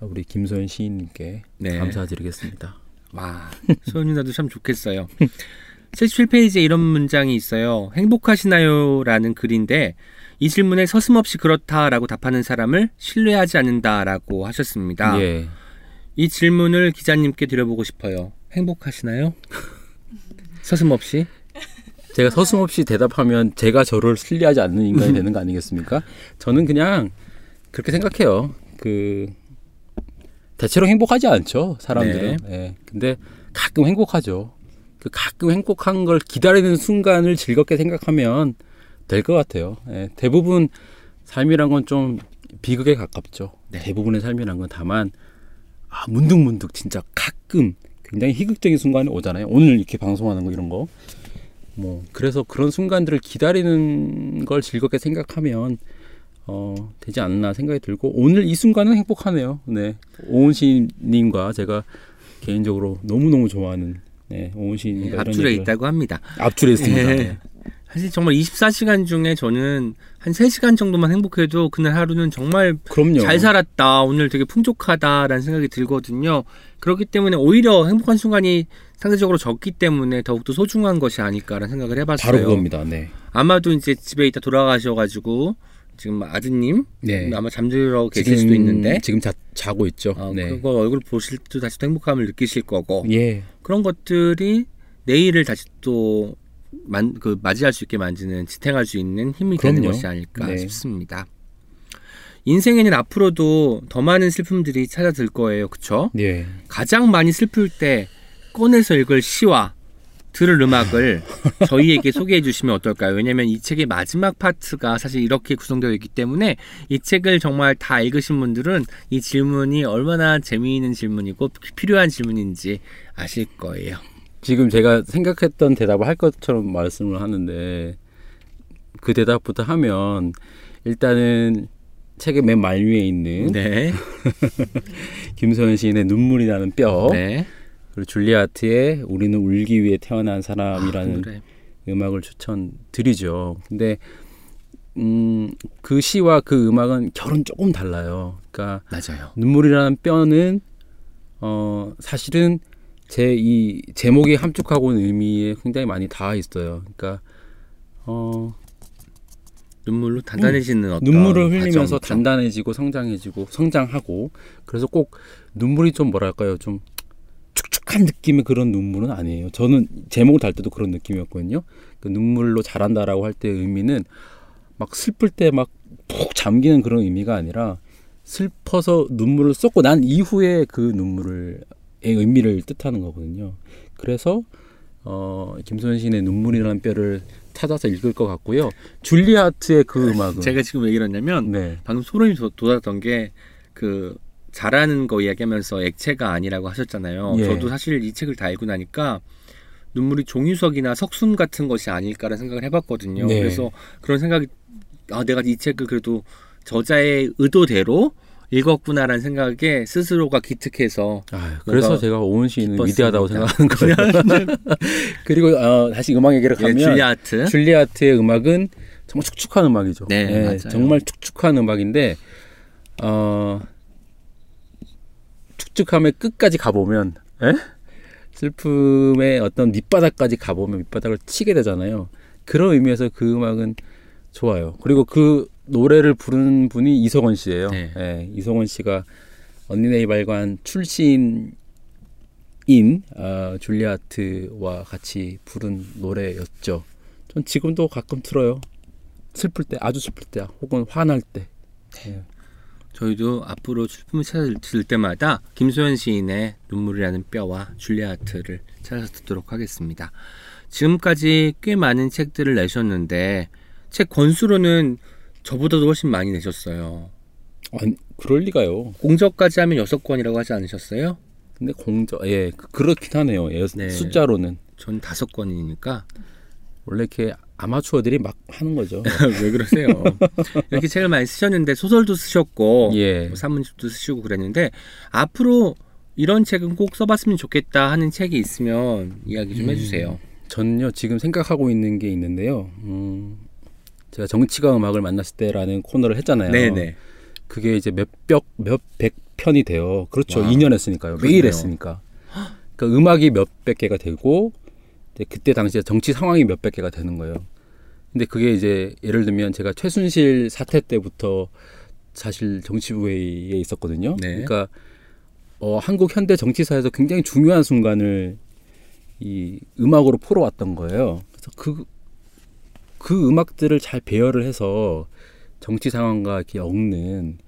우리 김소연 시인님께 네. 감사드리겠습니다. 와, 소연 누나도 참 좋겠어요. 77페이지에 이런 문장이 있어요. 행복하시나요? 라는 글인데 이 질문에 서슴없이 그렇다라고 답하는 사람을 신뢰하지 않는다라고 하셨습니다. 예. 이 질문을 기자님께 드려보고 싶어요. 행복하시나요? 서슴없이? 제가 서슴없이 대답하면 제가 저를 신뢰하지 않는 인간이 되는 거 아니겠습니까? 저는 그냥 그렇게 생각해요. 대체로 행복하지 않죠, 사람들은. 네. 네. 근데 가끔 행복하죠. 가끔 행복한 걸 기다리는 순간을 즐겁게 생각하면 될 것 같아요. 예, 대부분 삶이란 건 좀 비극에 가깝죠. 네. 대부분의 삶이란 건 다만 아, 문득문득 진짜 가끔 굉장히 희극적인 순간이 오잖아요. 오늘 이렇게 방송하는 거 이런 거. 뭐 그래서 그런 순간들을 기다리는 걸 즐겁게 생각하면 되지 않나 생각이 들고 오늘 이 순간은 행복하네요. 네. 오은 시인님과 제가 개인적으로 너무너무 좋아하는 네, 오은 시인이 앞줄에 있다고 합니다. 앞줄에 있습니다. 네. 사실 정말 24시간 중에 저는 한 3시간 정도만 행복해도 그날 하루는 정말 그럼요. 잘 살았다, 오늘 되게 풍족하다라는 생각이 들거든요. 그렇기 때문에 오히려 행복한 순간이 상대적으로 적기 때문에 더욱더 소중한 것이 아닐까라는 생각을 해봤어요. 바로 그겁니다. 네. 아마도 이제 집에 있다 돌아가셔가지고 지금 아드님 네. 아마 잠들어 계실 수도 있는데 지금 자고 있죠. 네. 그거 얼굴 보실 때 다시 또 행복함을 느끼실 거고 예. 그런 것들이 내일을 다시 또 맞이할 수 있게 만드는 지탱할 수 있는 힘이 그럼요. 되는 것이 아닐까 네. 싶습니다. 인생에는 앞으로도 더 많은 슬픔들이 찾아들 거예요. 그렇죠? 예. 가장 많이 슬플 때 꺼내서 읽을 시와 들을 음악을 저희에게 소개해 주시면 어떨까요? 왜냐하면 이 책의 마지막 파트가 사실 이렇게 구성되어 있기 때문에 이 책을 정말 다 읽으신 분들은 이 질문이 얼마나 재미있는 질문이고 필요한 질문인지 아실 거예요. 지금 제가 생각했던 대답을 할 것처럼 말씀을 하는데 그 대답부터 하면 일단은 책의 맨 말위에 있는 네. 김소연 시인의 눈물이 나는 뼈 네. 줄리아트의 우리는 울기 위해 태어난 사람이라는 그래. 음악을 추천드리죠. 근데 그 시와 그 음악은 결은 조금 달라요. 그러니까 맞아요. 눈물이라는 뼈는 사실은 이 제목이 함축하고 있는 의미에 굉장히 많이 닿아 있어요. 그러니까 눈물로 단단해지는 어떤 눈물을 흘리면서 과정이죠? 단단해지고 성장해지고 성장하고. 그래서 꼭 눈물이 좀 뭐랄까요, 좀 축축한 느낌의 그런 눈물은 아니에요. 저는 제목을 달 때도 그런 느낌이었거든요. 그 눈물로 자란다라고 할 때의 의미는 막 슬플 때 막 푹 잠기는 그런 의미가 아니라 슬퍼서 눈물을 쏟고 난 이후에 그 눈물의 의미를 뜻하는 거거든요. 그래서 김소연 시인의 눈물이라는 뼈를 찾아서 읽을 것 같고요. 줄리아트의 그 음악은 제가 지금 왜 이러냐면 네. 방금 소름이 돋았던 게 그 자라는 거 이야기하면서 액체가 아니라고 하셨잖아요. 예. 저도 사실 이 책을 다 읽고 나니까 눈물이 종유석이나 석순 같은 것이 아닐까라는 생각을 해봤거든요. 네. 그래서 그런 생각이 아 내가 이 책을 그래도 저자의 의도대로 읽었구나라는 생각에 스스로가 기특해서 아, 그래서 제가 오은 시인은 위대하다고 생각하는 거예요. 그리고 다시 음악 얘기를 가면 예, 줄리아트의 음악은 정말 축축한 음악이죠. 네, 네 맞아요. 정말 축축한 음악인데 축축함의 끝까지 가보면 에? 슬픔의 어떤 밑바닥까지 가보면 밑바닥을 치게 되잖아요. 그런 의미에서 그 음악은 좋아요. 그리고 그 노래를 부르는 분이 이석원 씨예요. 네. 예, 이석원 씨가 언니네이발관 출신인 줄리아트와 같이 부른 노래였죠. 전 지금도 가끔 들어요. 슬플 때, 아주 슬플 때, 혹은 화날 때. 예. 저희도 앞으로 슬픔을 찾을 때마다 김소연 시인의 눈물이라는 뼈와 줄리아트를 찾아서 듣도록 하겠습니다. 지금까지 꽤 많은 책들을 내셨는데 책 권수로는 저보다도 훨씬 많이 내셨어요. 아니, 그럴 리가요. 공저까지 하면 6권이라고 하지 않으셨어요? 근데 공저, 예, 그렇긴 하네요. 예, 네. 숫자로는. 전 5권이니까. 원래 이렇게 아마추어들이 막 하는 거죠. 왜 그러세요? 이렇게 책을 많이 쓰셨는데 소설도 쓰셨고 예. 뭐 산문집도 쓰시고 그랬는데 앞으로 이런 책은 꼭 써봤으면 좋겠다 하는 책이 있으면 이야기 좀 해주세요. 저는요 지금 생각하고 있는 게 있는데요. 제가 정치가 음악을 만났을 때라는 코너를 했잖아요. 네네. 그게 이제 몇백 편이 돼요. 그렇죠. 와. 2년 했으니까요. 그렇네요. 매일 했으니까. 그러니까 음악이 몇백 개가 되고 그때 당시에 정치 상황이 몇백 개가 되는 거예요. 근데 그게 이제 예를 들면 제가 최순실 사태 때부터 사실 정치부회의에 있었거든요. 네. 그러니까 한국 현대 정치사에서 굉장히 중요한 순간을 이 음악으로 풀어왔던 거예요. 그래서 그 음악들을 잘 배열을 해서 정치 상황과 이렇게 엮는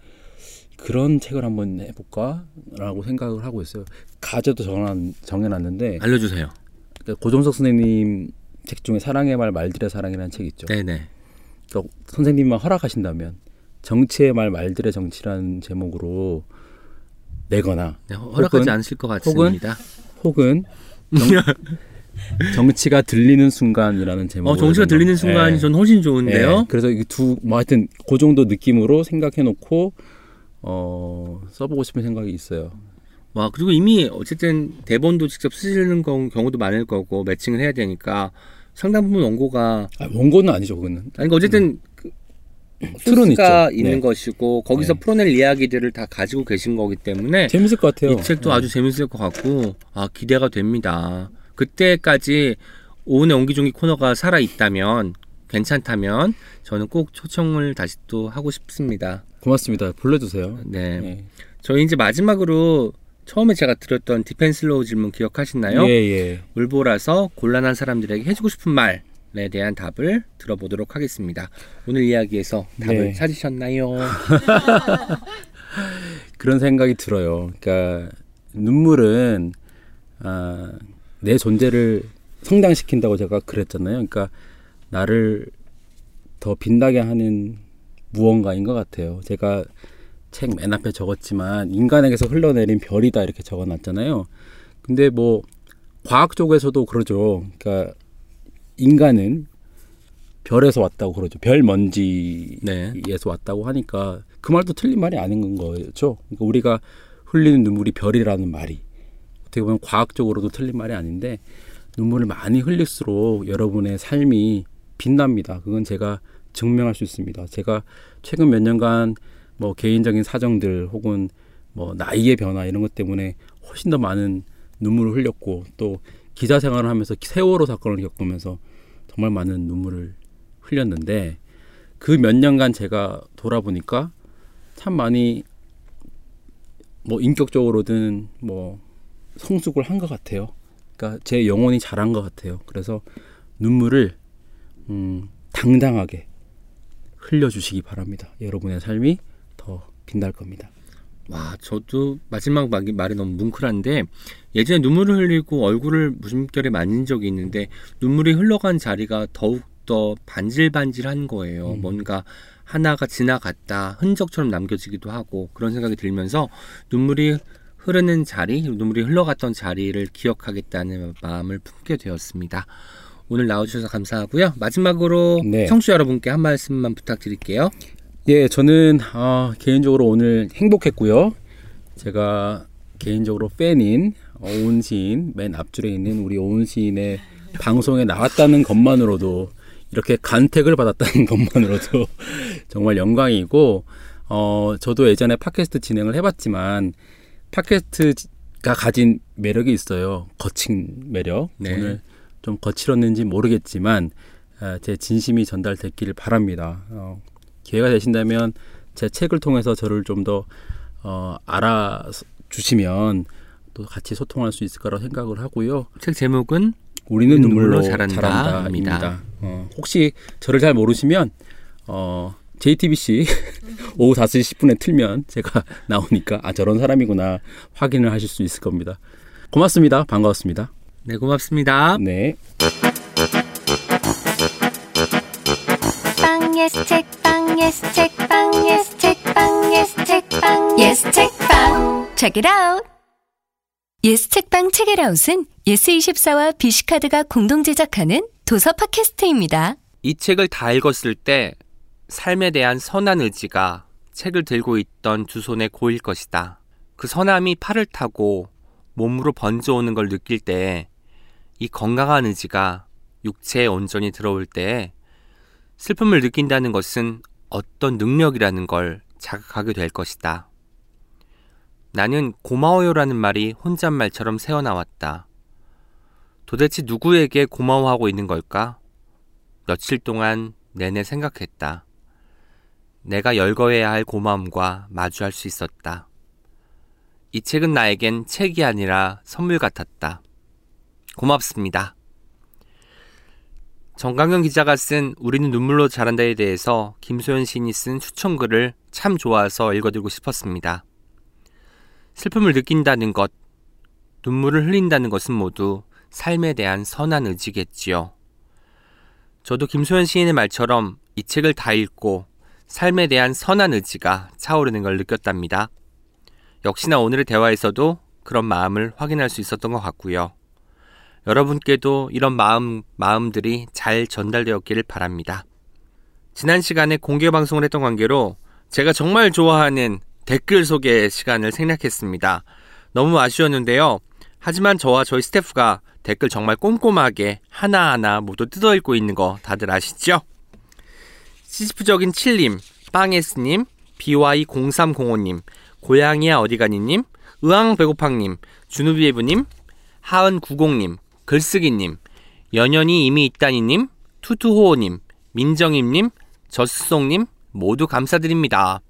그런 책을 한번 해볼까라고 생각을 하고 있어요. 가제도 정해놨는데 알려주세요. 고종석 선생님 책 중에 사랑의 말 말들의 사랑이라는 책이 있죠. 네네. 선생님만 허락하신다면 정치의 말 말들의 정치라는 제목으로 내거나 네, 허락하지 않으실 것 같습니다. 혹은 정치가 들리는 순간이라는 제목으로 정치가 들리는 순간이 전 훨씬 좋은데요. 네. 그래서 이 하여튼 그 정도 느낌으로 생각해놓고 써보고 싶은 생각이 있어요. 와, 그리고 이미 어쨌든 대본도 직접 쓰시는 경우도 많을 거고 매칭을 해야 되니까 상당 부분 원고가 원고는 아니죠, 그거는. 아니, 어쨌든 소스가 있는 네. 것이고 거기서 네. 풀어낼 이야기들을 다 가지고 계신 거기 때문에 재밌을 것 같아요. 이 책도 네. 아주 재밌을 것 같고 기대가 됩니다. 그때까지 오은의 옹기종기 코너가 살아있다면 괜찮다면 저는 꼭 초청을 다시 또 하고 싶습니다. 고맙습니다. 불러주세요. 네. 네. 저희 이제 마지막으로 처음에 제가 드렸던 디펜슬로우 질문 기억하시나요? 예. 울보라서 곤란한 사람들에게 해주고 싶은 말에 대한 답을 들어보도록 하겠습니다. 오늘 이야기에서 답을 네. 찾으셨나요? 그런 생각이 들어요. 그러니까 눈물은 내 존재를 성장시킨다고 제가 그랬잖아요. 그러니까 나를 더 빛나게 하는 무언가인 것 같아요. 제가 책 맨 앞에 적었지만 인간에게서 흘러내린 별이다 이렇게 적어놨잖아요. 근데 뭐 과학 쪽에서도 그러죠. 그러니까 인간은 별에서 왔다고 그러죠. 별 먼지에서 네. 왔다고 하니까 그 말도 틀린 말이 아닌 거죠. 그러니까 우리가 흘리는 눈물이 별이라는 말이 어떻게 보면 과학적으로도 틀린 말이 아닌데 눈물을 많이 흘릴수록 여러분의 삶이 빛납니다. 그건 제가 증명할 수 있습니다. 제가 최근 몇 년간 뭐 개인적인 사정들 혹은 뭐 나이의 변화 이런 것 때문에 훨씬 더 많은 눈물을 흘렸고 또 기자 생활을 하면서 세월호 사건을 겪으면서 정말 많은 눈물을 흘렸는데 그 몇 년간 제가 돌아보니까 참 많이 뭐 인격적으로든 뭐 성숙을 한 것 같아요. 그러니까 제 영혼이 자란 것 같아요. 그래서 눈물을 당당하게 흘려주시기 바랍니다. 여러분의 삶이 더 빛날 겁니다. 와, 저도 마지막 말이 너무 뭉클한데, 예전에 눈물을 흘리고 얼굴을 무심결에 만진 적이 있는데 눈물이 흘러간 자리가 더욱더 반질반질한 거예요. 뭔가 하나가 지나갔다, 흔적처럼 남겨지기도 하고, 그런 생각이 들면서 눈물이 흐르는 자리, 눈물이 흘러갔던 자리를 기억하겠다는 마음을 품게 되었습니다. 오늘 나와주셔서 감사하고요. 마지막으로 네. 청취자 여러분께 한 말씀만 부탁드릴게요. 예, 저는 개인적으로 오늘 행복했고요. 제가 개인적으로 팬인 오은 시인, 맨 앞줄에 있는 우리 오은 시인의 방송에 나왔다는 것만으로도, 이렇게 간택을 받았다는 것만으로도 정말 영광이고, 저도 예전에 팟캐스트 진행을 해봤지만 팟캐스트가 가진 매력이 있어요. 거친 매력. 네. 오늘 좀 거칠었는지 모르겠지만 제 진심이 전달됐기를 바랍니다. 기회가 되신다면 제 책을 통해서 저를 좀 더 알아주시면 또 같이 소통할 수 있을 거라고 생각을 하고요. 책 제목은 우리는 눈물로 자란다 입니다. 혹시 저를 잘 모르시면 JTBC 오후 5시 10분에 틀면 제가 나오니까 저런 사람이구나 확인을 하실 수 있을 겁니다. 고맙습니다. 반가웠습니다. 네, 고맙습니다. 네. Yes 책방. Check it out. Yes 책방 책이라웃은 Yes24와 BC카드가 공동 제작하는 도서 팟캐스트입니다. 이 책을 다 읽었을 때 삶에 대한 선한 의지가 책을 들고 있던 두 손에 고일 것이다. 그 선함이 팔을 타고 몸으로 번져오는 걸 느낄 때에, 이 건강한 의지가 육체에 온전히 들어올 때에 슬픔을 느낀다는 것은 어떤 능력이라는 걸 자각하게 될 것이다. 나는 고마워요라는 말이 혼잣말처럼 새어나왔다. 도대체 누구에게 고마워하고 있는 걸까? 며칠 동안 내내 생각했다. 내가 열거해야 할 고마움과 마주할 수 있었다. 이 책은 나에겐 책이 아니라 선물 같았다. 고맙습니다. 정강현 기자가 쓴 우리는 눈물로 자란다에 대해서 김소연 시인이 쓴 추천글을 참 좋아서 읽어드리고 싶었습니다. 슬픔을 느낀다는 것, 눈물을 흘린다는 것은 모두 삶에 대한 선한 의지겠지요. 저도 김소연 시인의 말처럼 이 책을 다 읽고 삶에 대한 선한 의지가 차오르는 걸 느꼈답니다. 역시나 오늘의 대화에서도 그런 마음을 확인할 수 있었던 것 같고요. 여러분께도 이런 마음들이 잘 전달되었기를 바랍니다. 지난 시간에 공개 방송을 했던 관계로 제가 정말 좋아하는 댓글 소개 시간을 생략했습니다. 너무 아쉬웠는데요. 하지만 저와 저희 스태프가 댓글 정말 꼼꼼하게 하나하나 모두 뜯어읽고 있는 거 다들 아시죠? 시시프적인 7님, 빵에스님, BY0305님, 고양이야 어디가니님, 의왕배고팡님, 주누비에브님, 하은90님, 글쓰기님, 연연이 이미 있다니님, 투투호호님, 민정임님, 저수송님 모두 감사드립니다.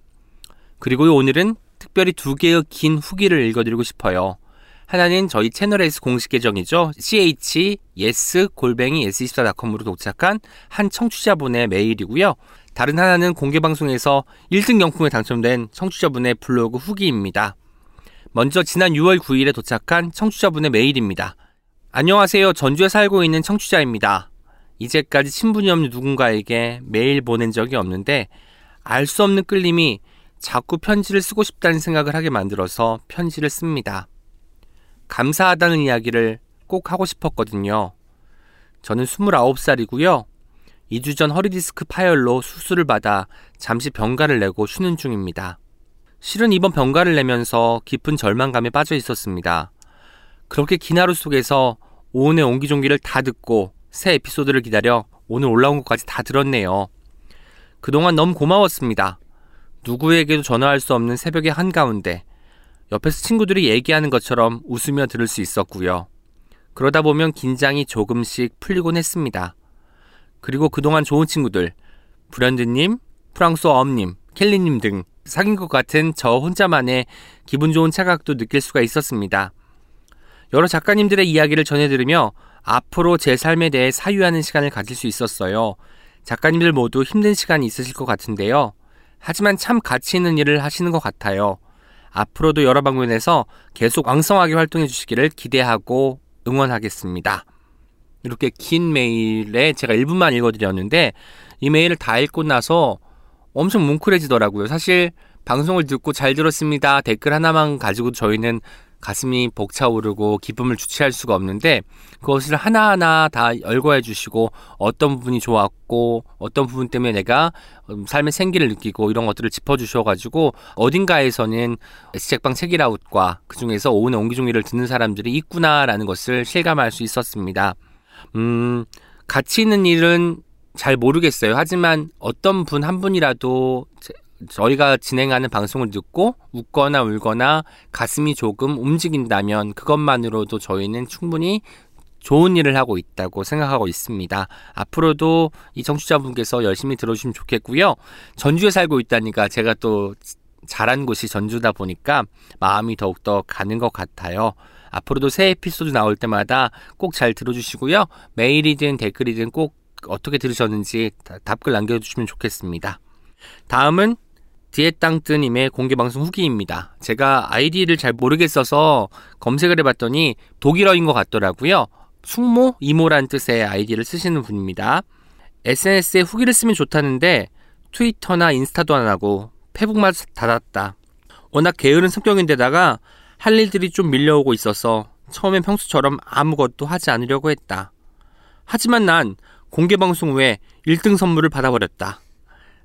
그리고 오늘은 특별히 두 개의 긴 후기를 읽어드리고 싶어요. 하나는 저희 채널S 공식 계정이죠. yes@yes24.com으로 도착한 한 청취자분의 메일이고요. 다른 하나는 공개방송에서 1등 경품에 당첨된 청취자분의 블로그 후기입니다. 먼저 지난 6월 9일에 도착한 청취자분의 메일입니다. 안녕하세요. 전주에 살고 있는 청취자입니다. 이제까지 친분이 없는 누군가에게 메일 보낸 적이 없는데 알 수 없는 끌림이 자꾸 편지를 쓰고 싶다는 생각을 하게 만들어서 편지를 씁니다. 감사하다는 이야기를 꼭 하고 싶었거든요. 저는 29살이고요. 2주 전 허리디스크 파열로 수술을 받아 잠시 병가를 내고 쉬는 중입니다. 실은 이번 병가를 내면서 깊은 절망감에 빠져 있었습니다. 그렇게 긴 하루 속에서 오은의 옹기종기를 다 듣고 새 에피소드를 기다려 오늘 올라온 것까지 다 들었네요. 그동안 너무 고마웠습니다. 누구에게도 전화할 수 없는 새벽의 한가운데 옆에서 친구들이 얘기하는 것처럼 웃으며 들을 수 있었고요. 그러다 보면 긴장이 조금씩 풀리곤 했습니다. 그리고 그동안 좋은 친구들, 브랜드님, 프랑스어엄님, 켈리님 등 사귄 것 같은 저 혼자만의 기분 좋은 착각도 느낄 수가 있었습니다. 여러 작가님들의 이야기를 전해들으며 앞으로 제 삶에 대해 사유하는 시간을 가질 수 있었어요. 작가님들 모두 힘든 시간이 있으실 것 같은데요. 하지만 참 가치 있는 일을 하시는 것 같아요. 앞으로도 여러 방면에서 계속 왕성하게 활동해 주시기를 기대하고 응원하겠습니다. 이렇게 긴 메일에 제가 일부만 읽어드렸는데 이 메일을 다 읽고 나서 엄청 뭉클해지더라고요. 사실 방송을 듣고 잘 들었습니다. 댓글 하나만 가지고 저희는 가슴이 벅차오르고 기쁨을 주체할 수가 없는데 그것을 하나하나 다 열거해 주시고 어떤 부분이 좋았고 어떤 부분 때문에 내가 삶의 생기를 느끼고 이런 것들을 짚어주셔가지고 어딘가에서는 S책방 책이라웃과 그중에서 오은의 옹기종기를 듣는 사람들이 있구나라는 것을 실감할 수 있었습니다. 가치 있는 일은 잘 모르겠어요. 하지만 어떤 분 한 분이라도 저희가 진행하는 방송을 듣고 웃거나 울거나 가슴이 조금 움직인다면 그것만으로도 저희는 충분히 좋은 일을 하고 있다고 생각하고 있습니다. 앞으로도 이 청취자분께서 열심히 들어주시면 좋겠고요. 전주에 살고 있다니까 제가 또 자란 곳이 전주다 보니까 마음이 더욱더 가는 것 같아요. 앞으로도 새 에피소드 나올 때마다 꼭 잘 들어주시고요. 메일이든 댓글이든 꼭 어떻게 들으셨는지 답글 남겨주시면 좋겠습니다. 다음은 디에땅뜨님의 공개방송 후기입니다. 제가 아이디를 잘 모르겠어서 검색을 해봤더니 독일어인 것 같더라고요. 숙모, 이모란 뜻의 아이디를 쓰시는 분입니다. SNS에 후기를 쓰면 좋다는데 트위터나 인스타도 안 하고 페북만 닫았다. 워낙 게으른 성격인데다가 할 일들이 좀 밀려오고 있어서 처음엔 평소처럼 아무것도 하지 않으려고 했다. 하지만 난 공개방송 후에 1등 선물을 받아버렸다.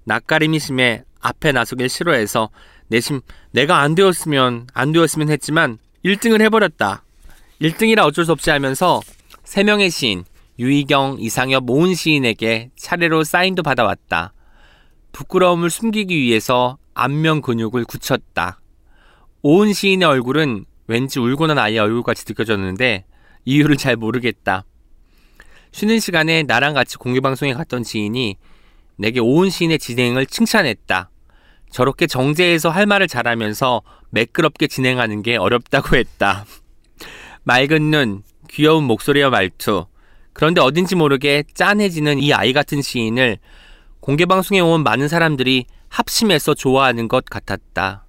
낯가림이 심해 앞에 나서길 싫어해서 내심 내가 안 되었으면 했지만 1등을 해버렸다. 1등이라 어쩔 수 없이 하면서 3명의 시인 유희경, 이상엽, 오은 시인에게 차례로 사인도 받아왔다. 부끄러움을 숨기기 위해서 안면 근육을 굳혔다. 오은 시인의 얼굴은 왠지 울고 난 아이의 얼굴같이 느껴졌는데 이유를 잘 모르겠다. 쉬는 시간에 나랑 같이 공개방송에 갔던 지인이 내게 오은 시인의 진행을 칭찬했다. 저렇게 정제해서 할 말을 잘하면서 매끄럽게 진행하는 게 어렵다고 했다. 맑은 눈, 귀여운 목소리와 말투. 그런데 어딘지 모르게 짠해지는 이 아이 같은 시인을 공개방송에 온 많은 사람들이 합심해서 좋아하는 것 같았다.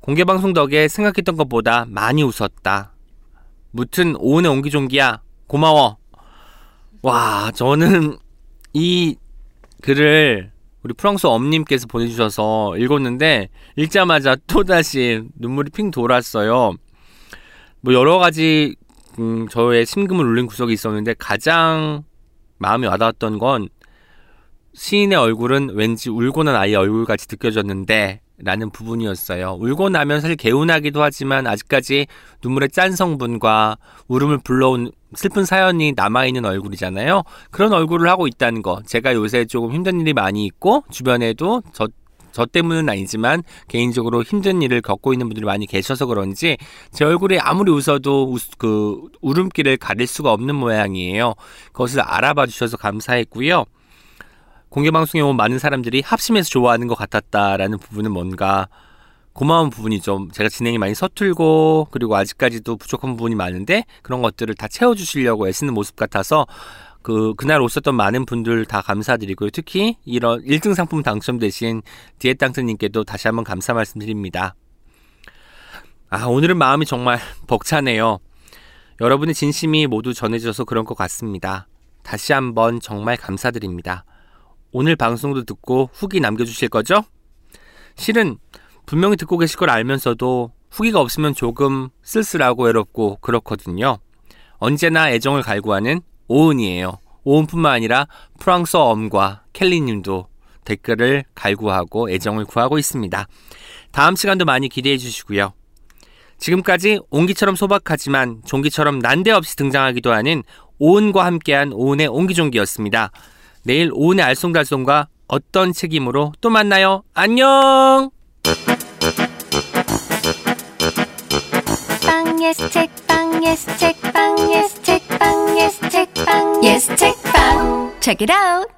공개방송 덕에 생각했던 것보다 많이 웃었다. 무튼 오은의 옹기종기야. 고마워. 와, 저는 이 글을 우리 프랑스 엄님께서 보내주셔서 읽었는데 읽자마자 또다시 눈물이 핑 돌았어요. 뭐 여러가지 저의 심금을 울린 구석이 있었는데 가장 마음이 와닿았던 건 시인의 얼굴은 왠지 울고 난 아이의 얼굴같이 느껴졌는데 라는 부분이었어요. 울고 나면 사실 개운하기도 하지만 아직까지 눈물의 짠 성분과 울음을 불러온 슬픈 사연이 남아있는 얼굴이잖아요. 그런 얼굴을 하고 있다는 거. 제가 요새 조금 힘든 일이 많이 있고 주변에도 저 때문은 아니지만 개인적으로 힘든 일을 겪고 있는 분들이 많이 계셔서 그런지 제 얼굴이 아무리 웃어도 울음길을 가릴 수가 없는 모양이에요. 그것을 알아봐 주셔서 감사했고요. 공개방송에 온 많은 사람들이 합심해서 좋아하는 것 같았다라는 부분은 뭔가 고마운 부분이죠. 제가 진행이 많이 서툴고 그리고 아직까지도 부족한 부분이 많은데 그런 것들을 다 채워주시려고 애쓰는 모습 같아서 그날 오셨던 많은 분들 다 감사드리고요. 특히 이런 1등 상품 당첨되신 디에땅트님께도 다시 한번 감사 말씀드립니다. 아, 오늘은 마음이 정말 벅차네요. 여러분의 진심이 모두 전해져서 그런 것 같습니다. 다시 한번 정말 감사드립니다. 오늘 방송도 듣고 후기 남겨주실 거죠? 실은 분명히 듣고 계실 걸 알면서도 후기가 없으면 조금 쓸쓸하고 외롭고 그렇거든요. 언제나 애정을 갈구하는 오은이에요. 오은뿐만 아니라 프랑스어 엄과 켈리님도 댓글을 갈구하고 애정을 구하고 있습니다. 다음 시간도 많이 기대해 주시고요. 지금까지 옹기처럼 소박하지만 종기처럼 난데없이 등장하기도 하는 오은과 함께한 오은의 옹기종기였습니다. 내일 오은의 알쏭달쏭과 어떤 책임으로 또 만나요. 안녕! Yes, check bang. Check it out.